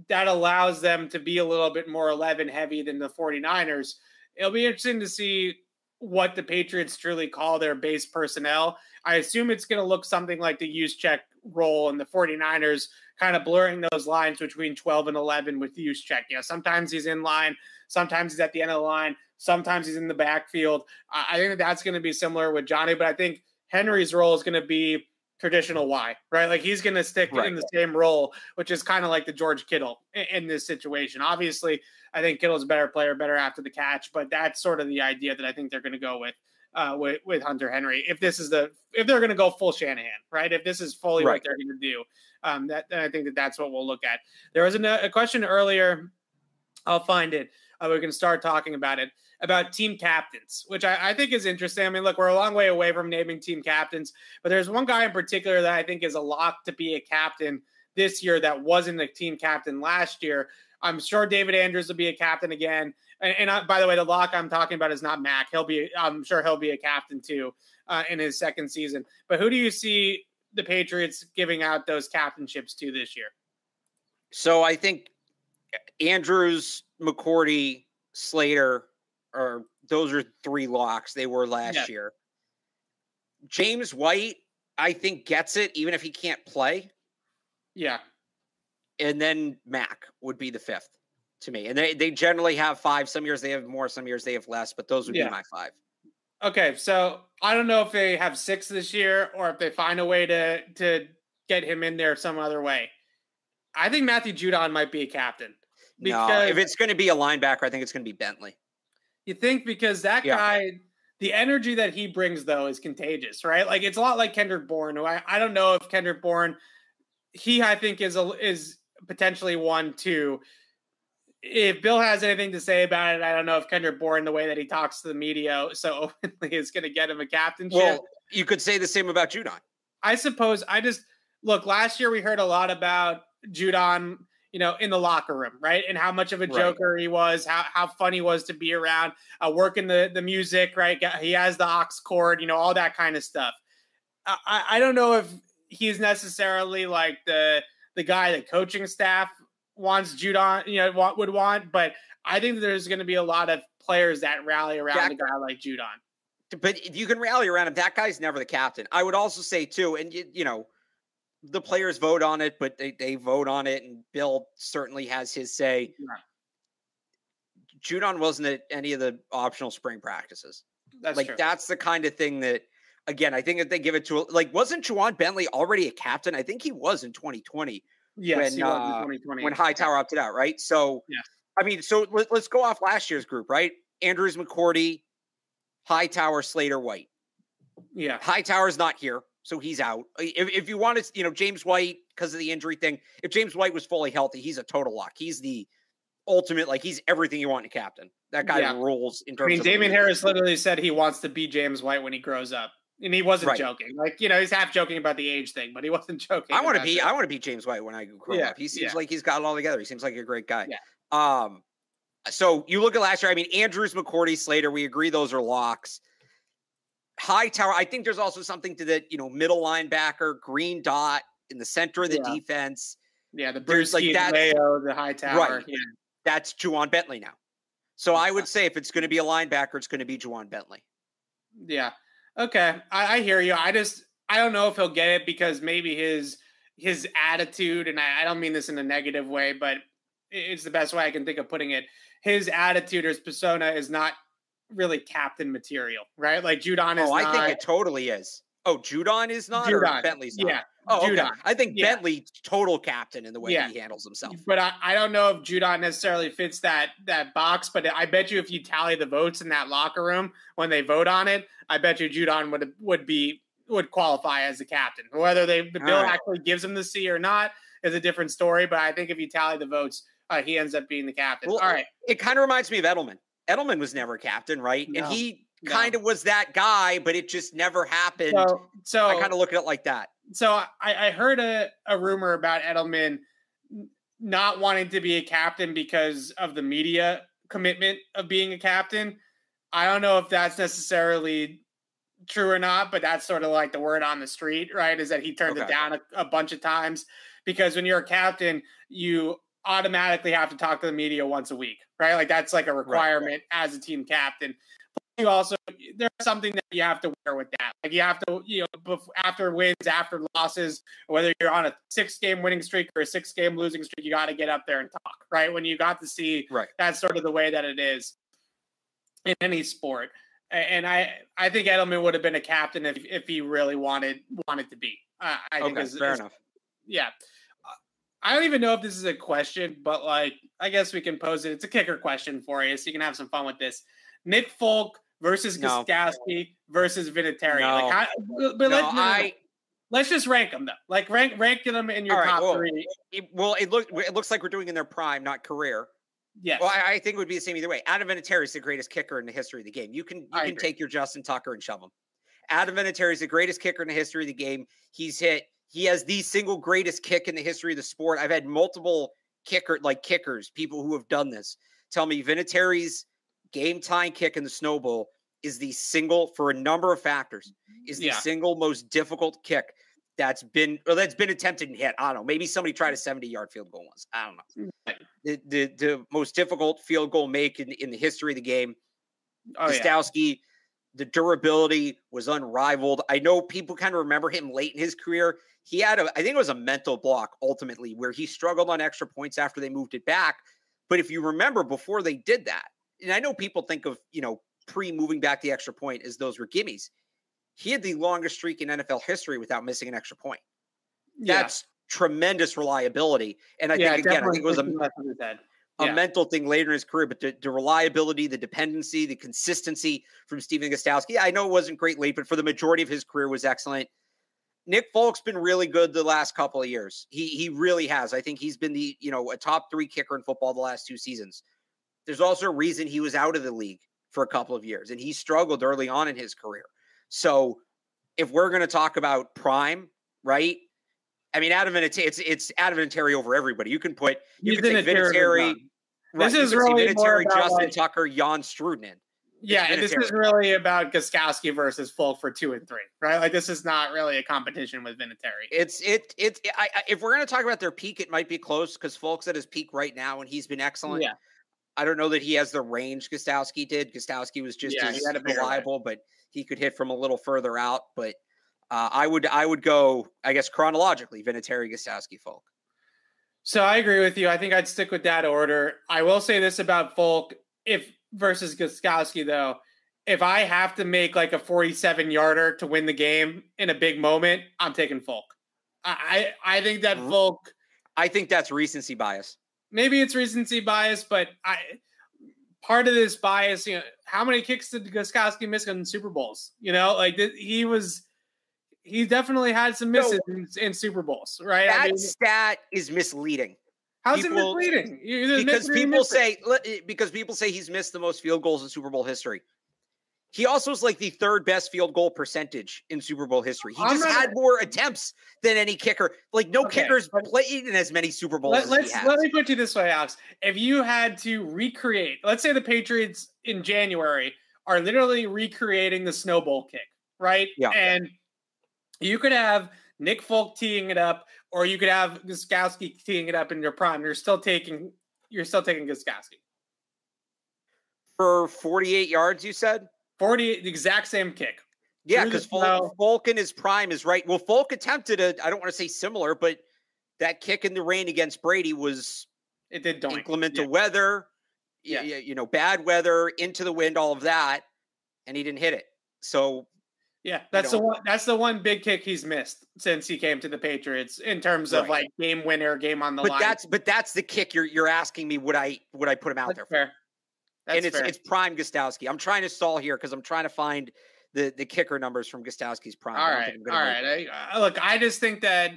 that allows them to be a little bit more eleven heavy than the forty-niners. It'll be interesting to see what the Patriots truly call their base personnel. I assume it's going to look something like the Juszczyk role and the forty-niners kind of blurring those lines between twelve and eleven with Juszczyk. You know, sometimes he's in line, sometimes he's at the end of the line. Sometimes he's in the backfield. I think that that's going to be similar with Johnny, but I think Henry's role is going to be traditional Y, right? Like he's going to stick right. in the same role, which is kind of like the George Kittle in this situation. Obviously, I think Kittle's a better player, better after the catch, but that's sort of the idea that I think they're going to go with uh, with, with Hunter Henry. If this is the, if they're going to go full Shanahan, right? If this is fully right. what they're going to do, um, that then I think that that's what we'll look at. There was a, a question earlier. I'll find it. Uh, we can start talking about it. About team captains, which I, I think is interesting. I mean, look, we're a long way away from naming team captains, but there's one guy in particular that I think is a lock to be a captain this year that wasn't a team captain last year. I'm sure David Andrews will be a captain again. And, and I, by the way, the lock I'm talking about is not Mac. He'll be, I'm sure he'll be a captain too uh, in his second season. But who do you see the Patriots giving out those captainships to this year? So I think Andrews, McCourty, Slater, or those are three locks. They were last yeah. year. James White, I think, gets it, even if he can't play. Yeah. And then Mac would be the fifth to me. And they, they generally have five. Some years they have more, some years they have less, but those would yeah. be my five. Okay. So I don't know if they have six this year or if they find a way to, to get him in there some other way. I think Matthew Judon might be a captain. Because no, if it's going to be a linebacker, I think it's going to be Bentley. You think? Because that yeah. guy, the energy that he brings, though, is contagious, right? Like, it's a lot like Kendrick Bourne, who I, I don't know if Kendrick Bourne, he, I think, is a, is potentially one, too. If Bill has anything to say about it, I don't know if Kendrick Bourne, the way that he talks to the media so openly, is going to get him a captainship. Well, you could say the same about Judon. I suppose. I just, look, last year we heard a lot about Judon, you know, in the locker room, right? And how much of a right. joker he was, how how fun he was to be around, uh, working the, the music, right? He has the ox cord, you know, all that kind of stuff. I, I don't know if he's necessarily like the the guy that coaching staff wants Judon, you know, what would want, but I think there's going to be a lot of players that rally around that, a guy like Judon. But you can rally around him. That guy's never the captain. I would also say too, and you, you know, the players vote on it, but they, they vote on it, and Bill certainly has his say. Yeah. Judon wasn't at any of the optional spring practices. That's like true. That's the kind of thing that, again, I think if they give it to, like, wasn't Juwan Bentley already a captain? I think he was in twenty twenty. Yes, when, uh, when Hightower opted out, right? So, yes. I mean, so let, let's go off last year's group, right? Andrews, McCourty, Hightower, Slater, White. Yeah. Hightower's not here, so he's out. If, if you want to, you know, James White, because of the injury thing, if James White was fully healthy, he's a total lock. He's the ultimate, like, he's everything you want in a captain. That guy yeah. rules in terms of... I mean, of Damian Harris literally said he wants to be James White when he grows up. And he wasn't right. joking. Like, you know, he's half joking about the age thing, but he wasn't joking. I want to be, that. I want to be James White when I grow yeah. up. He seems yeah. like he's got it all together. He seems like a great guy. Yeah. Um, so you look at last year, I mean, Andrews, McCourty, Slater, we agree those are locks. Hightower, I think there's also something to the, you know, middle linebacker, green dot in the center of the yeah. defense. Yeah, the Bruce, like that, the Hightower. Right. Yeah. That's Juwan Bentley now. So yeah. I would say if it's going to be a linebacker, it's going to be Juwan Bentley. Yeah. Okay, I, I hear you. I just, I don't know if he'll get it because maybe his his attitude, and I, I don't mean this in a negative way, but it's the best way I can think of putting it. His attitude or his persona is not really captain material, right? Like Judon is. Oh, I not, think it totally is. Oh, Judon is not, Judon, or Bentley's not. Yeah. Oh, Judon. Okay. I think yeah. Bentley total captain in the way yeah. he handles himself. But I, I don't know if Judon necessarily fits that that box. But I bet you if you tally the votes in that locker room when they vote on it, I bet you Judon would would be would qualify as the captain. Whether they the Bill right. actually gives him the C or not is a different story. But I think if you tally the votes, uh, he ends up being the captain. Well, all right. It kind of reminds me of Edelman. Edelman was never a captain, right? No. And he. No. Kind of was that guy, but it just never happened. So, so I kind of look at it like that. So I, I heard a, a rumor about Edelman not wanting to be a captain because of the media commitment of being a captain. I don't know if that's necessarily true or not, but that's sort of like the word on the street, right? Is that he turned okay. it down a, a bunch of times because when you're a captain, you automatically have to talk to the media once a week, right? Like that's like a requirement right, right. as a team captain. You also, there's something that you have to wear with that. Like you have to, you know, after wins, after losses, whether you're on a six-game winning streak or a six-game losing streak, you got to get up there and talk, right? When you got to see, right. that's sort of the way that it is in any sport. And I, I think Edelman would have been a captain if, if he really wanted wanted to be. Uh, I okay, think is fair is, enough. Yeah, I don't even know if this is a question, but like I guess we can pose it. It's a kicker question for you, so you can have some fun with this. Nick Folk versus no. Gostkowski versus Vinatieri. No. Like, how, but no, let, I, let's just rank them though. Like rank ranking them in your right, top well, three. It, well, it looks it looks like we're doing in their prime, not career. Yes. Well, I, I think it would be the same either way. Adam Vinatieri is the greatest kicker in the history of the game. You can you I can agree. take your Justin Tucker and shove him. Adam Vinatieri is the greatest kicker in the history of the game. He's hit. He has the single greatest kick in the history of the sport. I've had multiple kicker like kickers, people who have done this, tell me Vinatieri's game-time kick in the Snow Bowl is the single, for a number of factors, is the yeah. single most difficult kick that's been or that's been attempted and hit. I don't know. Maybe somebody tried a seventy-yard field goal once. I don't know. The the, the most difficult field goal make in, in the history of the game. Oh, Gostkowski, yeah. the durability was unrivaled. I know people kind of remember him late in his career. He had, a, I think it was a mental block, ultimately, where he struggled on extra points after they moved it back. But if you remember, before they did that, and I know people think of, you know, pre-moving back the extra point as those were gimmies. He had the longest streak in N F L history without missing an extra point. Yeah. That's tremendous reliability. And I yeah, think, again, I think it was a, a yeah. mental thing later in his career, but the, the reliability, the dependency, the consistency from Stephen Gostowski, I know it wasn't great late, but for the majority of his career was excellent. Nick Folk's been really good the last couple of years. He he really has. I think he's been the, you know, a top three kicker in football the last two seasons. There's also a reason he was out of the league for a couple of years, and he struggled early on in his career. So if we're going to talk about prime, right? I mean, Adam and it's it's Adam and Terry over everybody. You can put you he's can say Vinatieri. Right, this is really Vinatieri, Justin like, Tucker, Jan Strudnin. Yeah, and this is really about Gostowski versus Folk for two and three, right? Like this is not really a competition with Vinatieri. It's it it's it, I, I, if we're going to talk about their peak, it might be close because Folk's at his peak right now, and he's been excellent. Yeah. I don't know that he has the range Gostowski did. Gostowski was just yeah, as reliable, but he could hit from a little further out, but. Uh, I would I would go, I guess, chronologically, Vinatieri, Gostowski, Folk. So I agree with you. I think I'd stick with that order. I will say this about Folk if versus Gostowski, though. If I have to make like a forty-seven-yarder to win the game in a big moment, I'm taking Folk. I, I, I think that Folk... I think that's recency bias. Maybe it's recency bias, but I part of this bias, you know, how many kicks did Gostowski miss in Super Bowls? You know, like th- he was... He definitely had some misses no, in, in Super Bowls, right? That I mean, stat is misleading. How's people, it misleading? Because people say because people say he's missed the most field goals in Super Bowl history. He also is like the third best field goal percentage in Super Bowl history. He I'm just not, had more attempts than any kicker. Like no okay, kickers played in as many Super Bowls. Let, as let's he has. Let me put you this way, Alex. If you had to recreate, let's say the Patriots in January are literally recreating the snowball kick, right? Yeah, and you could have Nick Folk teeing it up, or you could have Gostowski teeing it up in your prime. You're still taking, you're still taking Gostowski for forty-eight yards. You said forty, the exact same kick. Yeah, because Folk, Folk in his prime is right. Well, Folk attempted a, I don't want to say similar, but that kick in the rain against Brady was it did doink. inclement yeah. weather, yeah, you know, bad weather, into the wind, all of that, and he didn't hit it. So. Yeah, that's the one. That's the one big kick he's missed since he came to the Patriots in terms right. of like game winner, game on the but line. But that's but that's the kick you're you're asking me. Would I would I put him out that's there? For? Fair. That's and it's fair. It's prime Gostowski. I'm trying to stall here because I'm trying to find the the kicker numbers from Gostowski's prime. All right, all right. I, look, I just think that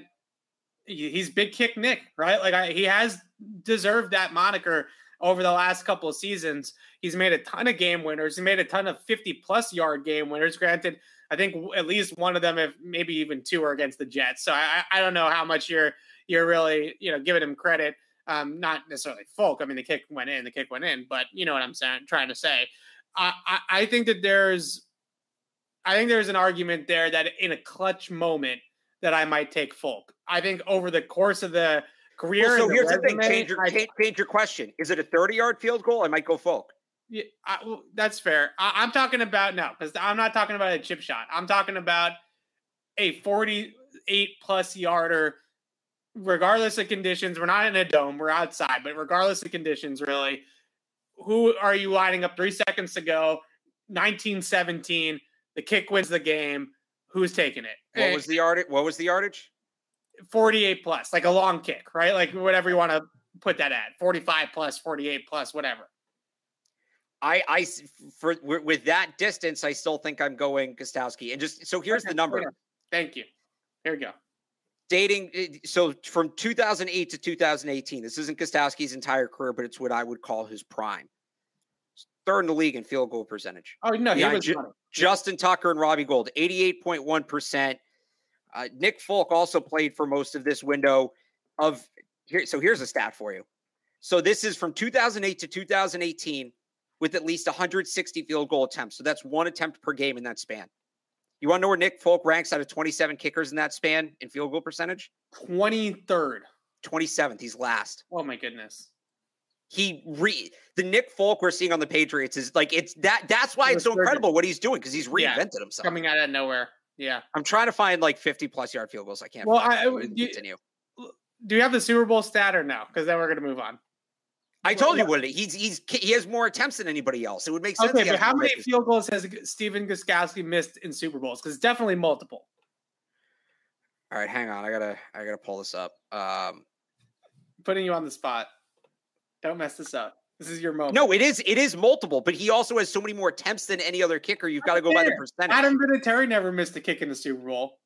he's big kick Nick, right? Like I, he has deserved that moniker over the last couple of seasons. He's made a ton of game winners. He made a ton of fifty plus yard game winners. Granted. I think at least one of them, if maybe even two, are against the Jets. So I, I don't know how much you're you're really you know giving him credit. Um, not necessarily Folk. I mean, the kick went in, the kick went in. But you know what I'm saying, trying to say. I, I, I think that there's, I think there's an argument there that in a clutch moment that I might take Folk. I think over the course of the career. Well, so the here's resume, the thing: change your, I, change your question. Is it a thirty-yard field goal? I might go Folk. Yeah, I, well, that's fair. I, I'm talking about no, because I'm not talking about a chip shot. I'm talking about a forty-eight plus yarder, regardless of conditions. We're not in a dome; we're outside. But regardless of conditions, really, who are you lining up? Three seconds to go, nineteen seventeen. The kick wins the game. Who's taking it? What and was the yardage? What was the yardage? forty-eight plus, like a long kick, right? Like whatever you want to put that at. forty-five plus, forty-eight plus, whatever. I, I for, with that distance, I still think I'm going Gostowski. And just so here's the number. Thank you. Here we go. Dating so from two thousand eight to two thousand eighteen. This isn't Gostowski's entire career, but it's what I would call his prime. Third in the league in field goal percentage. Oh no, he was Ju- Justin Tucker and Robbie Gould, eighty-eight point one percent. Uh, Nick Folk also played for most of this window of here. So here's a stat for you. So this is from two thousand eight to two thousand eighteen. With at least one hundred sixty field goal attempts. So that's one attempt per game in that span. You want to know where Nick Folk ranks out of twenty-seven kickers in that span in field goal percentage? twenty-third. twenty-seventh. He's last. Oh my goodness. He re the Nick Folk we're seeing on the Patriots is like, it's that, that's why it's so incredible what he's doing. Cause he's reinvented yeah, himself. Coming out of nowhere. Yeah. I'm trying to find like fifty plus yard field goals. I can't. Well, I, I, do, continue. Do you have the Super Bowl stat or no? Cause then we're going to move on. I told you what it is. He's he's he has more attempts than anybody else. It would make sense. Okay, but how many misses. Field goals has Stephen Gostowski missed in Super Bowls? Because definitely multiple. All right, hang on. I gotta I gotta pull this up. Um, Putting you on the spot. Don't mess this up. This is your moment. No, it is it is multiple, but he also has so many more attempts than any other kicker. You've got to go by the percentage. Adam Vinatieri never missed a kick in the Super Bowl.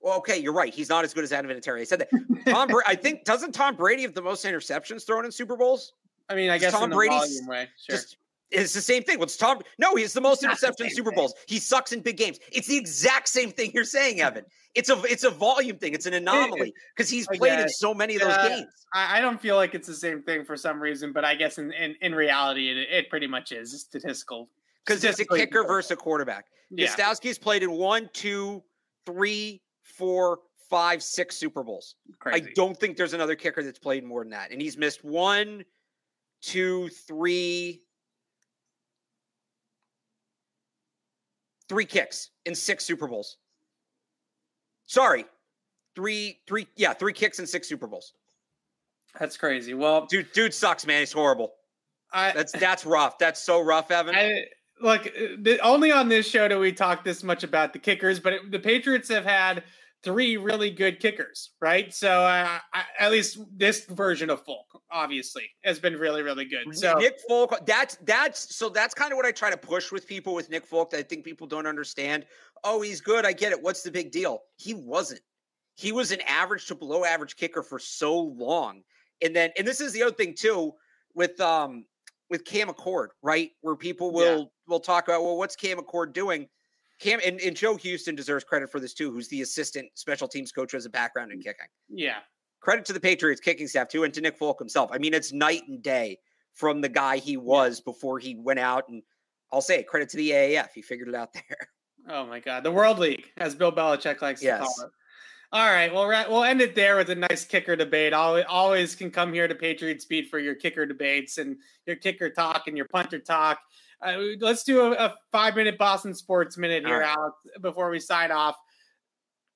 Well, okay, you're right. He's not as good as Adam Vinatieri. I said that. Tom, Bra- I think doesn't Tom Brady have the most interceptions thrown in Super Bowls? I mean, I is guess Tom in the Brady's way. Sure. Just, it's the same thing. What's Tom? No, he has the most interceptions in Super Bowls. He sucks in big games. It's the exact same thing you're saying, Evan. It's a it's a volume thing. It's an anomaly because he's I played guess. in so many of those uh, games. I don't feel like it's the same thing for some reason, but I guess in in, in reality, it, it pretty much is it's statistical. Because it's a kicker versus a quarterback. Yeah. Gostowski's played in one, two, three, four, five, six Super Bowls. Crazy. I don't think there's another kicker that's played more than that, and he's missed one, two, three. Three kicks in six Super Bowls. Sorry. Three, three, yeah, three kicks in six Super Bowls. That's crazy. Well, dude, dude sucks, man. He's horrible. I, that's that's rough. That's so rough, Evan. I, look, the, only on this show do we talk this much about the kickers, but it, the Patriots have had three really good kickers, right? So uh, I, at least this version of Folk, obviously, has been really, really good. So Nick Folk, that's that's so that's kind of what I try to push with people with Nick Folk that I think people don't understand. Oh, he's good. I get it. What's the big deal? He wasn't. He was an average to below average kicker for so long, and then and this is the other thing too with um with Cam Accord, right? Where people will yeah. will talk about, well, what's Cam Accord doing? Cam and, and Joe Houston deserves credit for this too, who's the assistant special teams coach who has a background in kicking. Yeah. Credit to the Patriots kicking staff too, and to Nick Folk himself. I mean, it's night and day from the guy he was yeah. before he went out, and I'll say it, credit to the A A F. He figured it out there. Oh my God. The World League, as Bill Belichick likes yes. to call it. All right. Well, we'll end it there with a nice kicker debate. Always, always can come here to Patriots Beat for your kicker debates and your kicker talk and your punter talk. Uh, let's do a, a five-minute Boston Sports Minute here, right, Alex, before we sign off.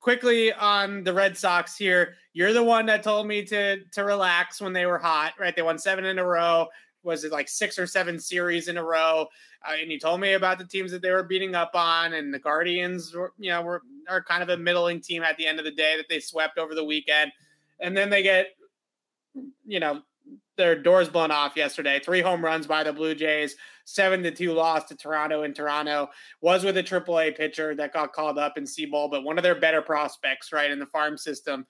Quickly on the Red Sox here, you're the one that told me to to relax when they were hot, right? They won seven in a row. Was it like six or seven series in a row? Uh, and you told me about the teams that they were beating up on, and the Guardians were, you know, were are kind of a middling team at the end of the day that they swept over the weekend. And then they get, you know, their doors blown off yesterday. Three home runs by the Blue Jays, seven to two loss to Toronto. And Toronto was with a triple A pitcher that got called up in C-ball, but one of their better prospects, right, in the farm system.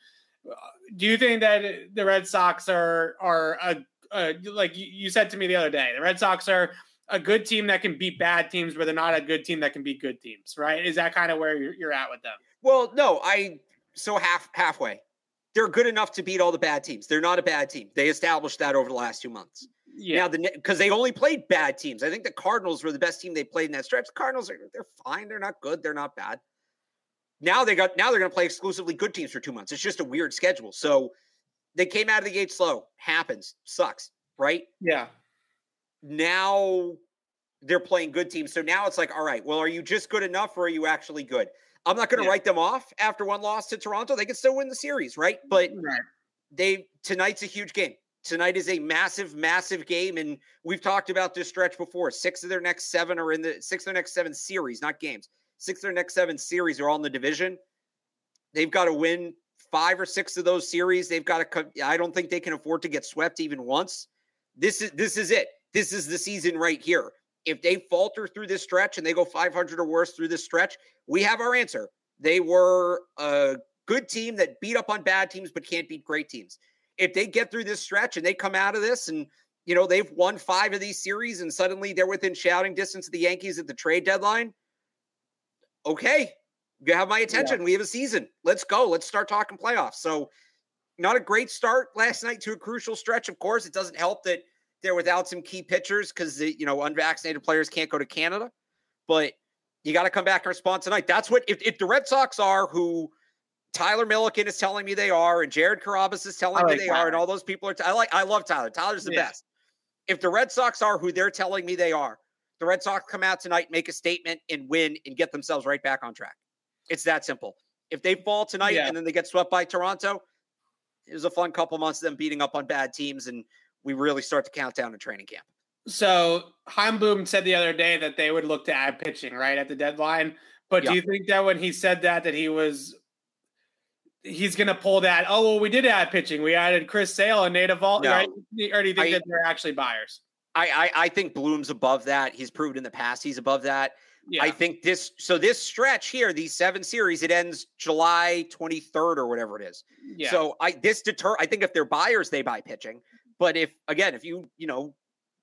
Do you think that the Red Sox are, are a, a, like you said to me the other day, the Red Sox are a good team that can beat bad teams, but they're not a good team that can beat good teams, right? Is that kind of where you're, you're at with them? Well, no, I, so half halfway. They're good enough to beat all the bad teams. They're not a bad team. They established that over the last two months. Yeah. Now, the because they only played bad teams. I think the Cardinals were the best team they played in that stretch. The Cardinals are they're fine. They're not good. They're not bad. Now they got now they're going to play exclusively good teams for two months. It's just a weird schedule. So they came out of the gate slow. Happens. Sucks. Right? Yeah. Now they're playing good teams. So now it's like, all right, well, are you just good enough, or are you actually good? I'm not going to yeah. write them off after one loss to Toronto. They could still win the series, right? But right. they tonight's a huge game. Tonight is a massive, massive game, and we've talked about this stretch before. Six of their next seven are in the six of their next seven series, not games. Six of their next seven series are all in the division. They've got to win five or six of those series. They've got to. I don't think they can afford to get swept even once. This is this is it. This is the season right here. If they falter through this stretch and they go five hundred or worse through this stretch, we have our answer. They were a good team that beat up on bad teams but can't beat great teams. If they get through this stretch and they come out of this and, you know, they've won five of these series and suddenly they're within shouting distance of the Yankees at the trade deadline, okay, you have my attention. Yeah. We have a season. Let's go. Let's start talking playoffs. So not a great start last night to a crucial stretch, of course. It doesn't help that they're without some key pitchers because, you know, unvaccinated players can't go to Canada. But you got to come back and respond tonight. That's what – if if the Red Sox are who Tyler Milliken is telling me they are and Jared Carabas is telling like me they Tyler. are and all those people are t- – I like I love Tyler. Tyler's the yeah. best. If the Red Sox are who they're telling me they are, the Red Sox come out tonight, make a statement, and win and get themselves right back on track. It's that simple. If they fall tonight yeah. and then they get swept by Toronto, it was a fun couple months of them beating up on bad teams and – we really start to count down to training camp. So Heimblum said the other day that they would look to add pitching right at the deadline. But yep. do you think that when he said that, that he was he's going to pull that, oh, well, we did add pitching. We added Chris Sale and Nate Evaldi, no. right? Or do you think I, that they're actually buyers? I, I I think Bloom's above that. He's proved in the past he's above that. Yeah. I think this, so this stretch here, these seven series, it ends July twenty-third or whatever it is. Yeah. So I, this deter, I think if they're buyers, they buy pitching. But if, again, if you, you know,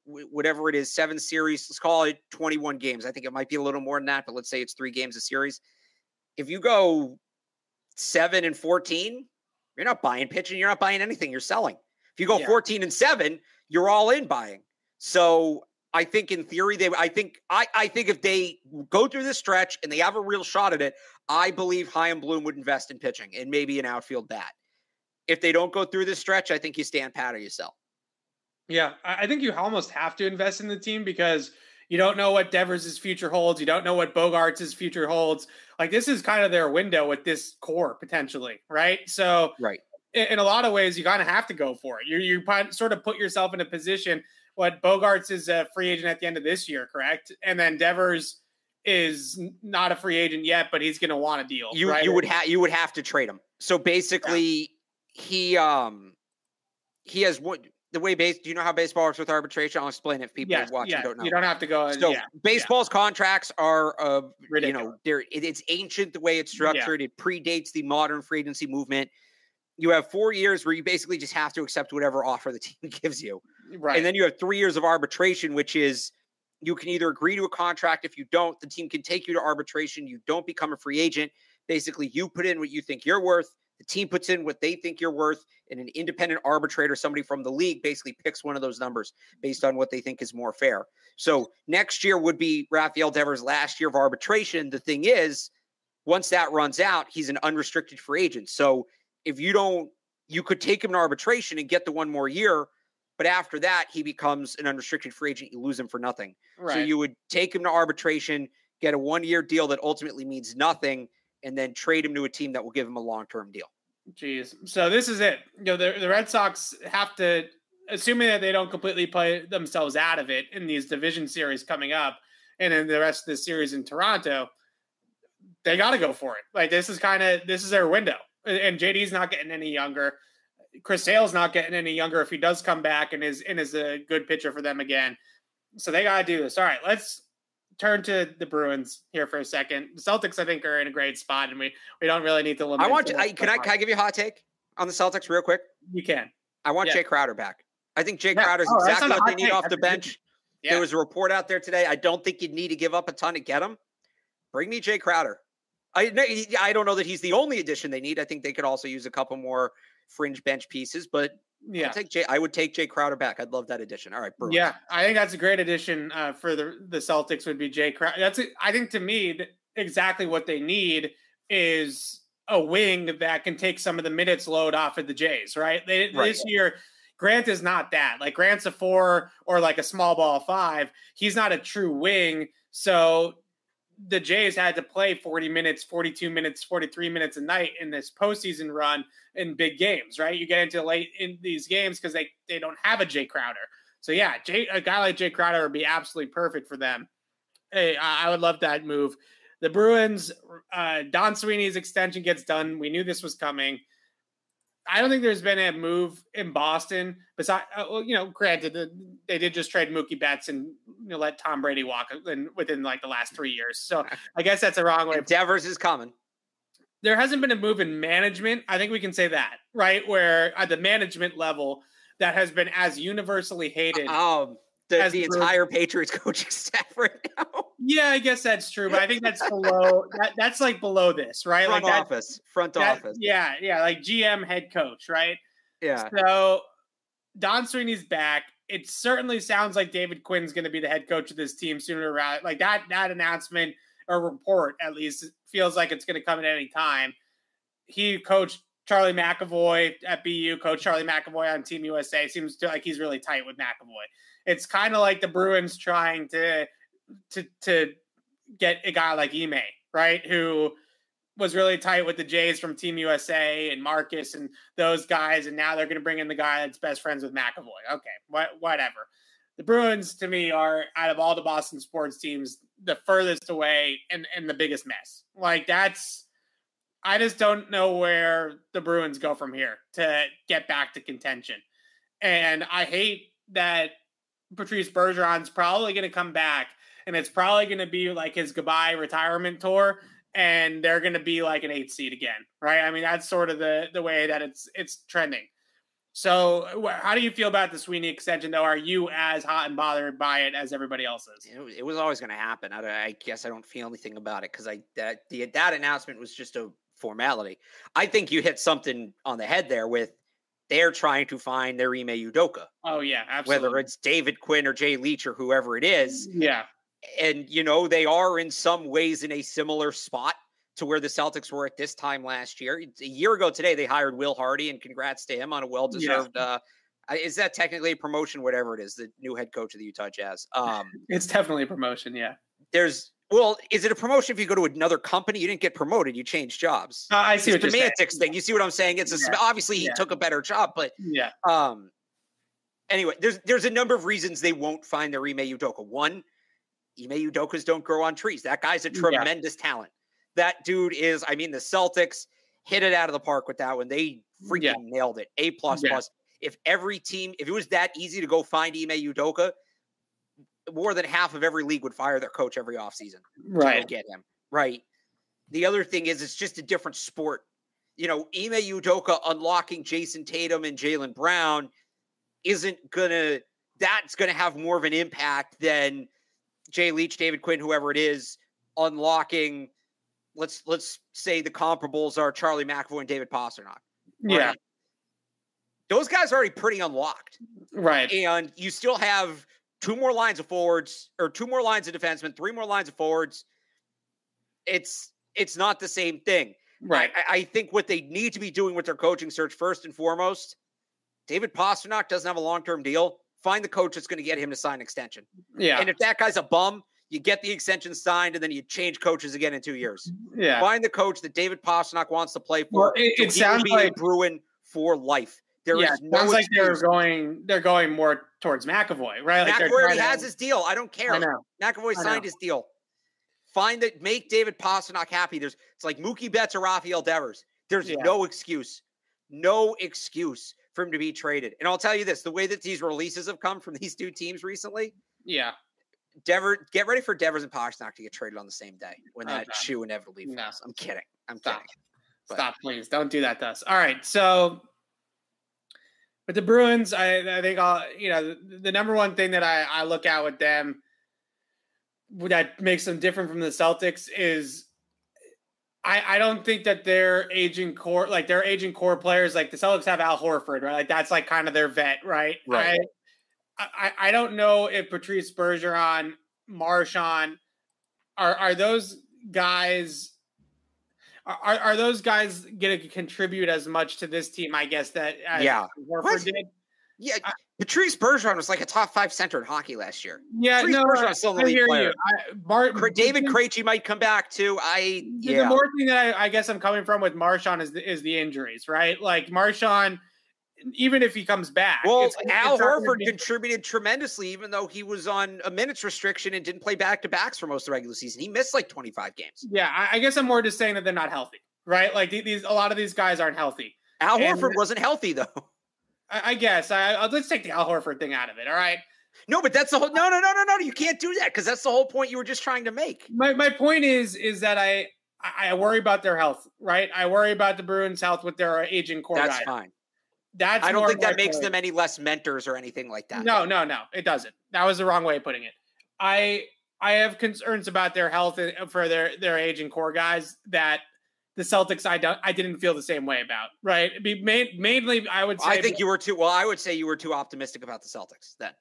w- whatever it is, seven series, let's call it twenty-one games. I think it might be a little more than that, but let's say it's three games a series. If you go seven and fourteen, you're not buying pitching. You're not buying anything. You're selling. If you go yeah. fourteen and seven, you're all in buying. So I think in theory, they, I think, I, I think if they go through this stretch and they have a real shot at it, I believe Chaim Bloom would invest in pitching and maybe an outfield bat. If they don't go through this stretch, I think you stand pat or you sell. Yeah. I think you almost have to invest in the team because you don't know what Devers' future holds. You don't know what Bogarts' future holds. Like this is kind of their window with this core potentially. Right. So right. In, in a lot of ways, you kind of have to go for it. You, you sort of put yourself in a position. What Bogarts is a free agent at the end of this year, correct? And then Devers is not a free agent yet, but he's going to want a deal. You right? you would have you would have to trade him. So basically, yeah. he um he has what the way base. Do you know how baseball works with arbitration? I'll explain it if people yes, watching yes. don't know. You don't have to go. And, so yeah, baseball's yeah. contracts are uh, ridiculous. You know, they're it, it's ancient the way it's structured. Yeah. It predates the modern free agency movement. You have four years where you basically just have to accept whatever offer the team gives you. Right. And then you have three years of arbitration, which is you can either agree to a contract. If you don't, the team can take you to arbitration. You don't become a free agent. Basically, you put in what you think you're worth. The team puts in what they think you're worth. And an independent arbitrator, somebody from the league, basically picks one of those numbers based on what they think is more fair. So next year would be Rafael Devers' last year of arbitration. The thing is, once that runs out, he's an unrestricted free agent. So if you don't, you could take him to arbitration and get the one more year, but after that, he becomes an unrestricted free agent. You lose him for nothing. Right. So you would take him to arbitration, get a one-year deal that ultimately means nothing, and then trade him to a team that will give him a long-term deal. Jeez. So this is it. You know, the, the Red Sox have to, assuming that they don't completely play themselves out of it in these division series coming up, and then the rest of the series in Toronto, they got to go for it. Like this is kind of, this is their window. And J D's not getting any younger. Chris Sale's not getting any younger if he does come back and is and is a good pitcher for them again. So they got to do this. All right, let's turn to the Bruins here for a second. The Celtics, I think, are in a great spot, and we, we don't really need to limit. I want to, I, can I can I give you a hot take on the Celtics real quick? You can. I want yeah. Jay Crowder back. I think Jay yeah. Crowder's oh, exactly what they need take. off the bench. Yeah. There was a report out there today. I don't think you'd need to give up a ton to get him. Bring me Jay Crowder. I I don't know that he's the only addition they need. I think they could also use a couple more fringe bench pieces, but yeah, I'll take Jay, I would take Jay Crowder back. I'd love that addition. All right, Bruins. Yeah, I think that's a great addition uh, for the, the Celtics would be Jay Crowder. That's a, I think to me exactly what they need is a wing that can take some of the minutes load off of the Jays. Right? They, right. This year, Grant is not that. Like Grant's a four or like a small ball five. He's not a true wing, so. The Jays had to play forty minutes, forty-two minutes, forty-three minutes a night in this postseason run in big games, right? You get into late in these games because they, they don't have a Jay Crowder. So yeah, Jay, a guy like Jay Crowder would be absolutely perfect for them. Hey, I would love that move. The Bruins, uh, Don Sweeney's extension gets done. We knew this was coming. I don't think there's been a move in Boston. Besides, uh, well, you know, granted, the, they did just trade Mookie Betts and you know, let Tom Brady walk in, within like the last three years. So I guess that's the wrong way. And Devers is coming. There hasn't been a move in management. I think we can say that, right? Where at the management level, that has been as universally hated. Um, the, as the entire Patriots coaching staff right now. Yeah, I guess that's true, but I think that's below. that, that's like below this, right? Front like office, front that, office. Yeah, yeah, like G M, head coach, right? Yeah. So Don Sweeney's back. It certainly sounds like David Quinn's going to be the head coach of this team sooner rather. Like that, that announcement or report, at least, feels like it's going to come at any time. He coached Charlie McAvoy at B U, coached Charlie McAvoy on Team U S A. Seems to, like he's really tight with McAvoy. It's kind of like the Bruins trying to. to to get a guy like Ime, right, who was really tight with the Jays from Team U S A and Marcus and those guys, and now they're going to bring in the guy that's best friends with McAvoy. Okay, wh- whatever. The Bruins, to me, are, out of all the Boston sports teams, the furthest away and, and the biggest mess. Like, that's I just don't know where the Bruins go from here to get back to contention. And I hate that Patrice Bergeron's probably going to come back, and it's probably going to be like his goodbye retirement tour, and they're going to be like an eight seed again, right? I mean, that's sort of the, the way that it's it's trending. So how do you feel about the Sweeney extension, though? Are you as hot and bothered by it as everybody else is? It was always going to happen. I, I guess I don't feel anything about it because I that the that announcement was just a formality. I think you hit something on the head there with they're trying to find their Ime Udoka. Oh, yeah, absolutely. Whether it's David Quinn or Jay Leach or whoever it is. Yeah. And, you know, they are in some ways in a similar spot to where the Celtics were at this time last year. A year ago today, they hired Will Hardy, and congrats to him on a well-deserved, yeah. uh, is that technically a promotion? Whatever it is, the new head coach of the Utah Jazz. Um, it's definitely a promotion. Yeah. There's, well, is it a promotion if you go to another company? You didn't get promoted. You changed jobs. Uh, I see it's what semantics thing. You see what I'm saying? It's a, yeah. obviously he yeah. took a better job, but yeah. Um, anyway, there's, there's a number of reasons they won't find their Ime Udoka. One, Ime Udokas don't grow on trees. That guy's a tremendous yeah. talent. That dude is, I mean, the Celtics hit it out of the park with that one. They freaking yeah. nailed it. A plus yeah. plus. If every team, if it was that easy to go find Ime Udoka, more than half of every league would fire their coach every offseason. Right. To get him. Right. The other thing is it's just a different sport. You know, Ime Udoka unlocking Jason Tatum and Jaylen Brown isn't going to, that's going to have more of an impact than Jay Leach, David Quinn, whoever it is, unlocking, let's let's say the comparables are Charlie McAvoy and David Pasternak. Yeah. Right? Those guys are already pretty unlocked. Right. And you still have two more lines of forwards, or two more lines of defensemen, three more lines of forwards. It's it's not the same thing. Right. I, I think what they need to be doing with their coaching search, first and foremost, David Pasternak doesn't have a long-term deal. Find the coach that's going to get him to sign an extension. Yeah. And if that guy's a bum, you get the extension signed and then you change coaches again in two years. Yeah. Find the coach that David Pasternak wants to play for. Well, it so it sounds be like a Bruin for life. There yeah, is no sounds like they're going, they're going more towards McAvoy, right? Like McAvoy already has to, his deal. I don't care. I know. McAvoy I signed know. his deal. Find that, make David Pasternak happy. There's, it's like Mookie Betts or Rafael Devers. There's yeah. no excuse. No excuse for him to be traded. And I'll tell you this, the way that these releases have come from these two teams recently. Yeah. Dever, get ready for Devers and Pasternak to get traded on the same day when that okay. shoe inevitably falls. No. I'm kidding. I'm Stop. kidding. But, Stop, please. Don't do that to us. All right. So, but the Bruins, I, I think, I'll, you know, the, the number one thing that I, I look at with them that makes them different from the Celtics is I, I don't think that their aging core, like their aging core players, like the Celtics have Al Horford, right? Like that's like kind of their vet, right? Right. I, I, I don't know if Patrice Bergeron, Marchand, are are those guys, are are those guys going to contribute as much to this team? I guess that as yeah, Horford what? did. Yeah, I, Patrice Bergeron was like a top five center in hockey last year. Yeah, Patrice no, Bergeron's still in the league player. I, Mar- David Krejci might come back too. I yeah. The more thing that I, I guess I'm coming from with Marchand is the, is the injuries, right? Like Marchand, even if he comes back, well, it's, Al it's Horford contributed tremendously, even though he was on a minutes restriction and didn't play back to backs for most of the regular season. He missed like twenty-five games. Yeah, I, I guess I'm more just saying that they're not healthy, right? Like these, a lot of these guys aren't healthy. Al and, Horford wasn't healthy though. I guess I, I let's take the Al Horford thing out of it. All right. No, but that's the whole, no, no, no, no, no. You can't do that. Because that's the whole point you were just trying to make. My my point is, is that I, I worry about their health, right? I worry about the Bruins' health with their aging core. That's guy. fine. That's I don't think that makes them any less mentors or anything like that. No, no, no, it doesn't. That was the wrong way of putting it. I, I have concerns about their health for their, their aging core guys that, the Celtics, I don't, I didn't feel the same way about, right? Be main, mainly, I would say. I think you were too. Well, I would say you were too optimistic about the Celtics then.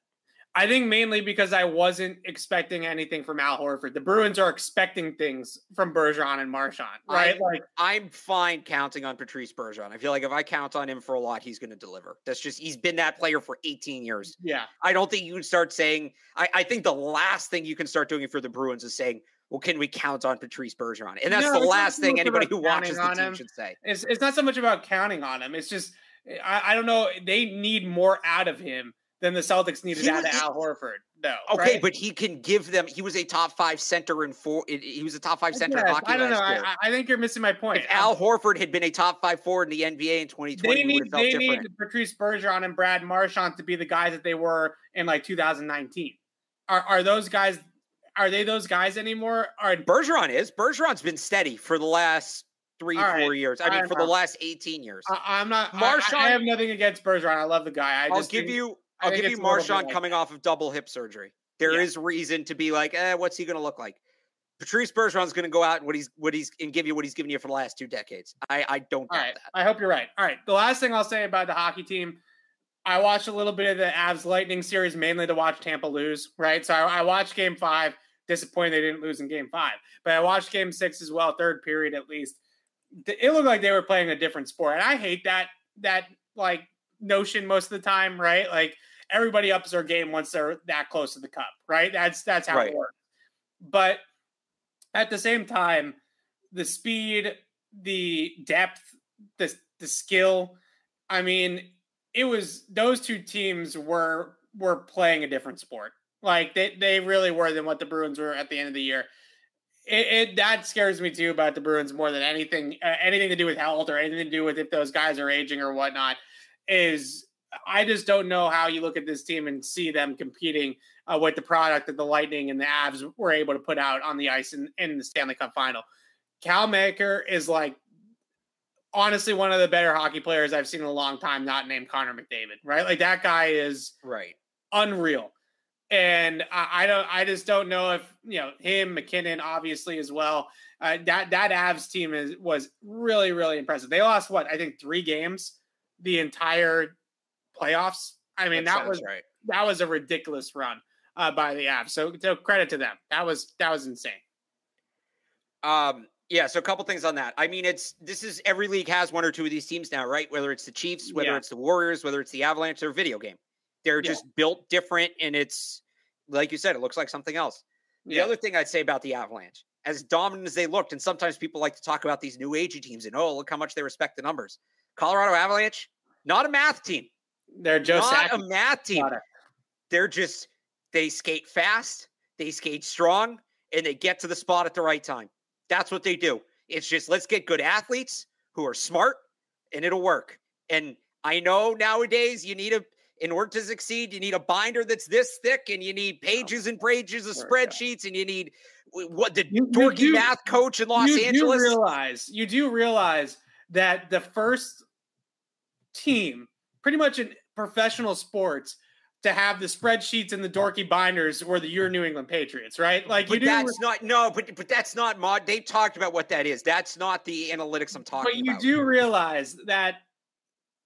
I think mainly because I wasn't expecting anything from Al Horford. The Bruins are expecting things from Bergeron and Marchand, right? I, like I'm fine counting on Patrice Bergeron. I feel like if I count on him for a lot, he's going to deliver. That's just he's been that player for eighteen years. Yeah, I don't think you can start saying. I, I think the last thing you can start doing for the Bruins is saying, well, can we count on Patrice Bergeron? And that's no, the last thing anybody who watches the team him. should say. It's, it's not so much about counting on him. It's just, I, I don't know. They need more out of him then the Celtics needed he, out of he, Al Horford. No. Okay, right? But he can give them. He was a top five center in four. He was a top five center. Yes, in hockey I don't know. I, I think you're missing my point. If Al Horford had been a top five forward in the N B A in twenty twenty, they need, they need Patrice Bergeron and Brad Marchand to be the guys that they were in like two thousand nineteen. Are are those guys? Are they those guys anymore? Are Bergeron is Bergeron's been steady for the last three, all four right. years. I, I mean, for know. the last eighteen years. I, I'm not. Marchand, I, I have nothing against Bergeron. I love the guy. I I'll just give think, you. I'll give you Marchand like coming that. off of double hip surgery. There yeah. is reason to be like, eh, what's he going to look like? Patrice Bergeron's going to go out and what he's what he's and give you what he's given you for the last two decades. I, I don't doubt right. that. I hope you're right. All right. The last thing I'll say about the hockey team, I watched a little bit of the Avs Lightning series mainly to watch Tampa lose, right? So I, I watched Game Five. Disappointed they didn't lose in Game Five, but I watched Game Six as well, third period at least. It looked like they were playing a different sport, and I hate that that like. notion most of the time, right? Like everybody ups their game once they're that close to the cup, right? That's that's how right. it works. But at the same time, the speed, the depth, the the skill. I mean, it was those two teams were were playing a different sport. Like they they really were than what the Bruins were at the end of the year. It, it that scares me too about the Bruins more than anything. Uh, anything to do with health or anything to do with if those guys are aging or whatnot. Is I just don't know how you look at this team and see them competing uh, with the product that the Lightning and the Avs were able to put out on the ice in, in the Stanley Cup final. Cal Maker is like, honestly, one of the better hockey players I've seen in a long time, not named Connor McDavid, right? Like that guy is right. unreal. And I, I don't, I just don't know if, you know, him, McKinnon, obviously as well. Uh, that, that Avs team is, was really, really impressive. They lost what, I think three games the entire playoffs. I mean, that, that was right. that was a ridiculous run uh, by the Avs. So, so credit to them. That was that was insane. Um, yeah. So a couple things on that. I mean, it's this is every league has one or two of these teams now, right? Whether it's the Chiefs, whether yeah. it's the Warriors, whether it's the Avalanche, or video game, they're yeah. just built different, and it's like you said, it looks like something else. The yeah. other thing I'd say about the Avalanche, as dominant as they looked, and sometimes people like to talk about these new agey teams and oh, look how much they respect the numbers. Colorado Avalanche, not a math team. They're just not a math team. They're just, they skate fast, they skate strong, and they get to the spot at the right time. That's what they do. It's just, let's get good athletes who are smart and it'll work. And I know nowadays you need a, in order to succeed, you need a binder that's this thick and you need pages and pages of spreadsheets and you need what the you, dorky you, math coach in Los you Angeles. Do realize, you do realize that the first team pretty much in professional sports to have the spreadsheets and the dorky binders were the your New England Patriots, right? Like but you do that's not no, but but that's not mod. They've talked about what that is. That's not the analytics I'm talking about. But you about. do realize that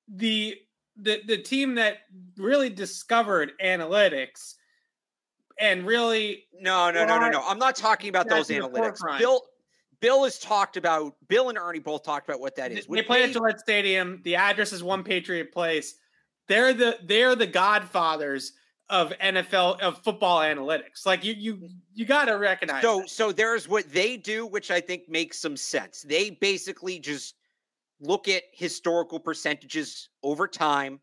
the the the team that really discovered analytics and really No, no, no, no, no. I'm not talking about those analytics. Bill Bill has talked about, Bill and Ernie both talked about what that is. When they play they, at Gillette Stadium. The address is One Patriot Place. They're the they're the godfathers of N F L, of football analytics. Like you you you got to recognize. So that. so there's what they do, which I think makes some sense. They basically just look at historical percentages over time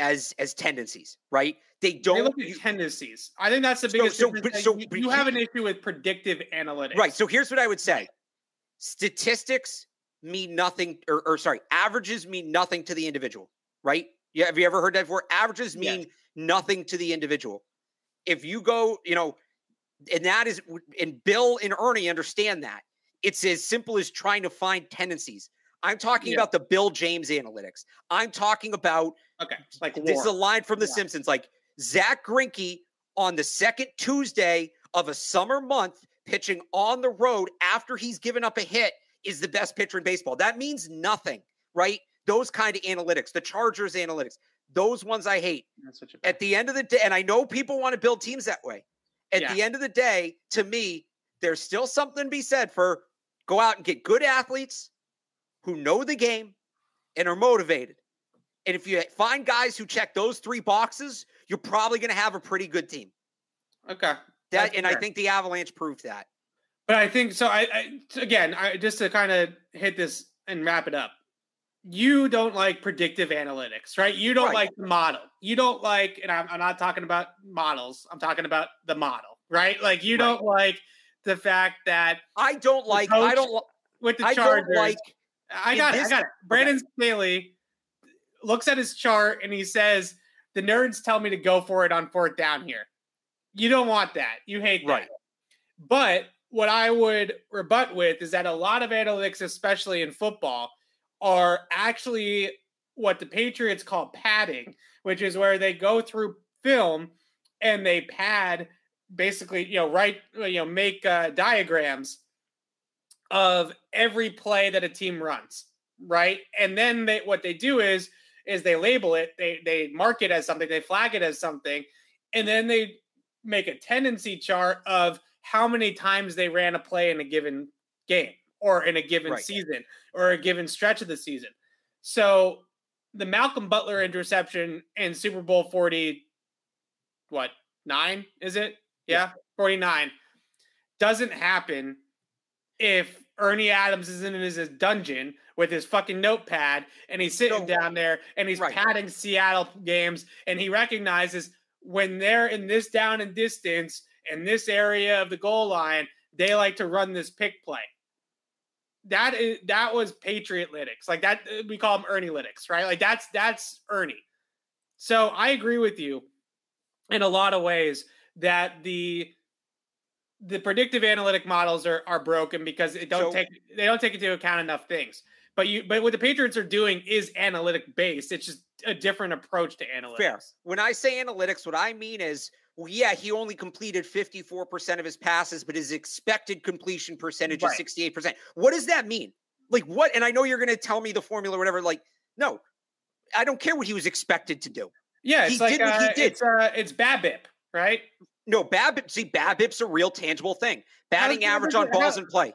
as as tendencies, right? They don't they look at you, tendencies. I think that's the biggest so, so, difference. But, so, you, you have an issue with predictive analytics. Right. So here's what I would say. Statistics mean nothing, or, or sorry, averages mean nothing to the individual, right? Yeah. Have you ever heard that before? Averages mean yes. nothing to the individual. If you go, you know, and that is, and Bill and Ernie understand that. It's as simple as trying to find tendencies. I'm talking yeah. about the Bill James analytics. I'm talking about, okay, like this is a line from The yeah. Simpsons, like, Zach Greinke on the second Tuesday of a summer month pitching on the road after he's given up a hit is the best pitcher in baseball. That means nothing, right? Those kind of analytics, the Chargers analytics, those ones I hate. That's what at the end of the day, and I know people want to build teams that way. At yeah. the end of the day, to me, there's still something to be said for go out and get good athletes who know the game and are motivated. And if you find guys who check those three boxes, you're probably going to have a pretty good team. Okay. That, and fair. I think the Avalanche proved that. But I think so. I, I again, I, just to kind of hit this and wrap it up. you don't like predictive analytics, right? You don't right. like the model. You don't like, and I'm, I'm not talking about models. I'm talking about the model, right? Like you right. don't like the fact that I don't like, I don't like with the I Chargers. Don't like I got it. I got it. Brandon okay. Staley looks at his chart and he says, the nerds tell me to go for it on fourth down here. You don't want that. You hate that. Right. But what I would rebut with is that a lot of analytics, especially in football, are actually what the Patriots call padding, which is where they go through film and they pad basically, you know, write, you know, make uh, diagrams of every play that a team runs, right? And then they, what they do is, is they label it, they they mark it as something, they flag it as something, and then they make a tendency chart of how many times they ran a play in a given game or in a given right. season or a given stretch of the season. So the Malcolm Butler interception in Super Bowl forty, what, nine, is it? Yeah, forty-nine. Doesn't happen if Ernie Adams is in his dungeon with his fucking notepad and he's sitting down there and he's right. padding Seattle games and he recognizes when they're in this down and distance and this area of the goal line, they like to run this pick play. That is, that was Patriotlytics. Like that, we call them Ernie-lytics, right? Like that's, that's Ernie. So I agree with you in a lot of ways that the, the predictive analytic models are, are broken because it don't so, take, they don't take into account enough things, but you, but what the Patriots are doing is analytic based. It's just a different approach to analytics. Fair. When I say analytics, what I mean is, well, yeah, he only completed fifty-four percent of his passes, but his expected completion percentage right. is sixty-eight percent. What does that mean? Like what? And I know you're going to tell me the formula or whatever. Like, no, I don't care what he was expected to do. Yeah. It's he like, did what uh, he did. It's, uh, it's BABIP, right? No, BABIP. See, BABIP's a real tangible thing. Batting average on balls in play.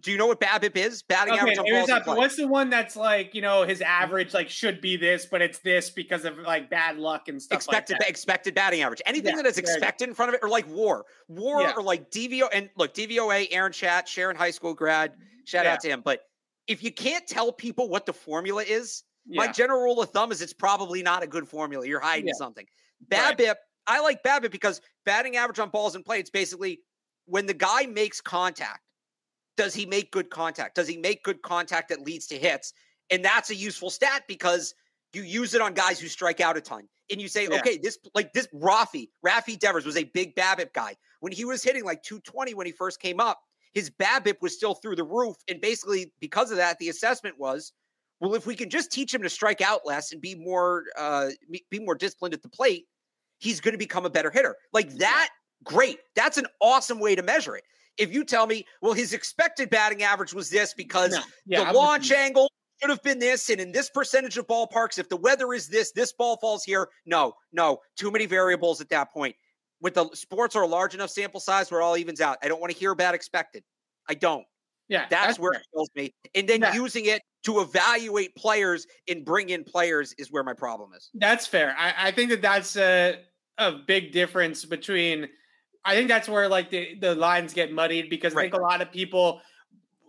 Do you know what BABIP is? Batting okay, average on balls in play. What's the one that's like, you know, his average like should be this, but it's this because of like bad luck and stuff expected, like that. Expected batting average. Anything yeah, that is expected in front of it or like war. War yeah. or like D V O. And look, D V O A, Aaron Chat, Sharon High School grad. Shout yeah. out to him. But if you can't tell people what the formula is, yeah. my general rule of thumb is it's probably not a good formula. You're hiding yeah. something. BABIP. Right. I like BABIP because batting average on balls in play, it's basically when the guy makes contact, does he make good contact? Does he make good contact that leads to hits? And that's a useful stat because you use it on guys who strike out a ton. And you say, yeah. okay, this like this Rafi, Rafi Devers was a big BABIP guy. When he was hitting like two twenty when he first came up, his BABIP was still through the roof. And basically because of that, the assessment was, well, if we can just teach him to strike out less and be more uh, be more disciplined at the plate, he's going to become a better hitter. Like that, great. That's an awesome way to measure it. If you tell me, well, his expected batting average was this because no. yeah, the I'm launch gonna... angle should have been this, and in this percentage of ballparks, if the weather is this, this ball falls here. No, no, too many variables at that point. With the sports are a large enough sample size where it all evens out. I don't want to hear about expected. I don't. Yeah, that's, that's where it kills me. And then yeah. using it to evaluate players and bring in players is where my problem is. That's fair. I, I think that that's a. a big difference between, I think that's where like the, the lines get muddied because right. I think a lot of people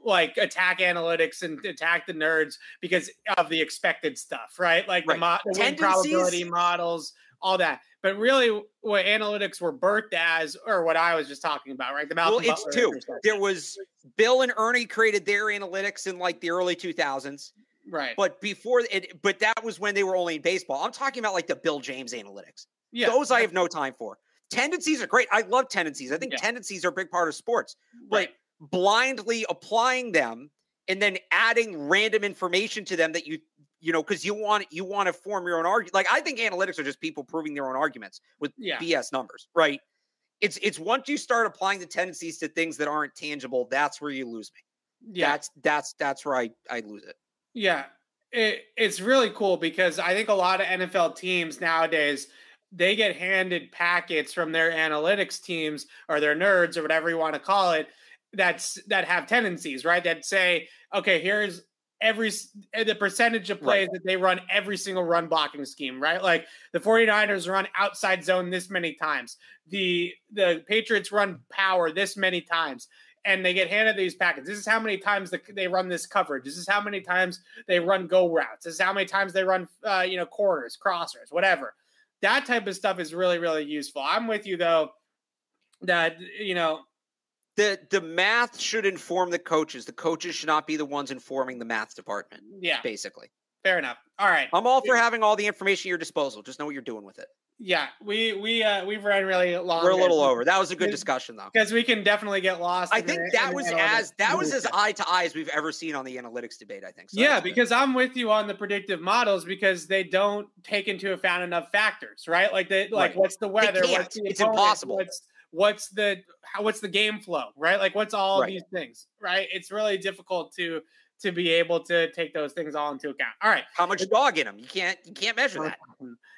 like attack analytics and attack the nerds because of the expected stuff, right? Like right. the, mo- the win probability models, all that. But really what analytics were birthed as, or what I was just talking about, right? The Malcolm well, it's Butler two. There was Bill and Ernie created their analytics in like the early two thousands. Right. But before it, but that was when they were only in baseball. I'm talking about like the Bill James analytics. Yeah, those I have no time for. Tendencies are great. I love tendencies. I think yeah. tendencies are a big part of sports. Right. But blindly applying them and then adding random information to them that you, you know, because you want you want to form your own argument. Like I think analytics are just people proving their own arguments with yeah. B S numbers, right? It's it's once you start applying the tendencies to things that aren't tangible, that's where you lose me. Yeah, that's that's that's where I, I lose it. Yeah, it, it's really cool because I think a lot of N F L teams nowadays, they get handed packets from their analytics teams or their nerds or whatever you want to call it. That's that have tendencies, right? That say, okay, here's every, the percentage of plays right. that they run every single run blocking scheme, right? Like the 49ers run outside zone this many times. The, the Patriots run power this many times. and they get handed these packets. This is how many times the, they run this coverage. This is how many times they run go routes. This is how many times they run, uh, you know, corners, crossers, whatever. That type of stuff is really, really useful. I'm with you, though, that, you know, The the math should inform the coaches. The coaches should not be the ones informing the math department. Yeah. Basically. Fair enough. All right. I'm all for having all the information at your disposal. Just know what you're doing with it. Yeah. We, we, uh, we've run really long. We're a little over. That was a good discussion, though. Because we can definitely get lost. I think that was as, that was as eye to eye as we've ever seen on the analytics debate, I think. So yeah, because I'm with you on the predictive models because they don't take into account enough factors, right? Like, they, like what's the weather? What's the opponent? It's impossible. What's, What's the how, what's the game flow, right? Like, what's all right. these things, right? It's really difficult to to be able to take those things all into account. All right, how much dog in them? You can't you can't measure that,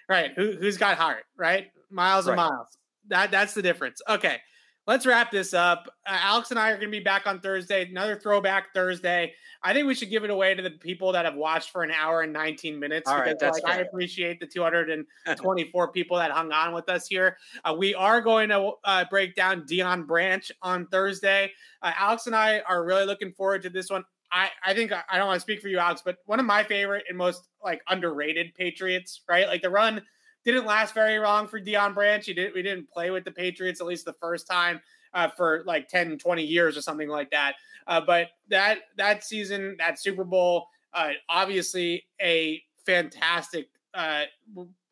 right? Who who's got heart, right? Miles and right. miles. That that's the difference. Okay, let's wrap this up. Uh, Alex and I are going to be back on Thursday. Another throwback Thursday. I think we should give it away to the people that have watched for an hour and nineteen minutes. All right, that's like, I appreciate the two hundred twenty-four people that hung on with us here. Uh, we are going to uh, break down Deion Branch on Thursday. Uh, Alex and I are really looking forward to this one. I, I think I don't want to speak for you, Alex, but one of my favorite and most like underrated Patriots, right? Like the run didn't last very long for Deion Branch. He didn't, we didn't play with the Patriots, at least the first time, uh, for like ten, twenty years or something like that. Uh, but that that season, that Super Bowl, uh, obviously a fantastic uh,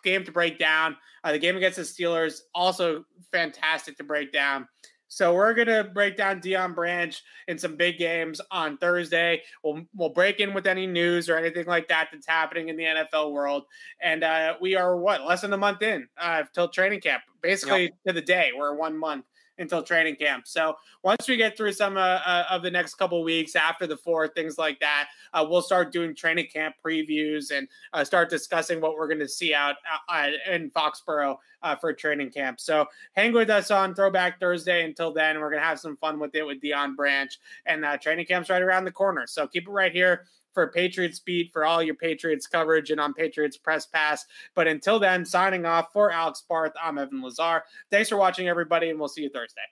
game to break down. Uh, the game against the Steelers, also fantastic to break down. So we're going to break down Deion Branch in some big games on Thursday. We'll we'll break in with any news or anything like that that's happening in the N F L world. And uh, we are, what, less than a month in uh, till training camp. Basically, yep. to the day, we're one month until training camp. So once we get through some uh, uh, of the next couple of weeks after the fourth, things like that, uh, we'll start doing training camp previews and uh, start discussing what we're going to see out uh, in Foxborough uh, for training camp. So hang with us on Throwback Thursday. Until then, we're going to have some fun with it with Deion Branch, and uh, training camp's right around the corner. So keep it right here for Patriots Beat, for all your Patriots coverage and on Patriots Press Pass. But until then, signing off for Alex Barth, I'm Evan Lazar. Thanks for watching, everybody, and we'll see you Thursday.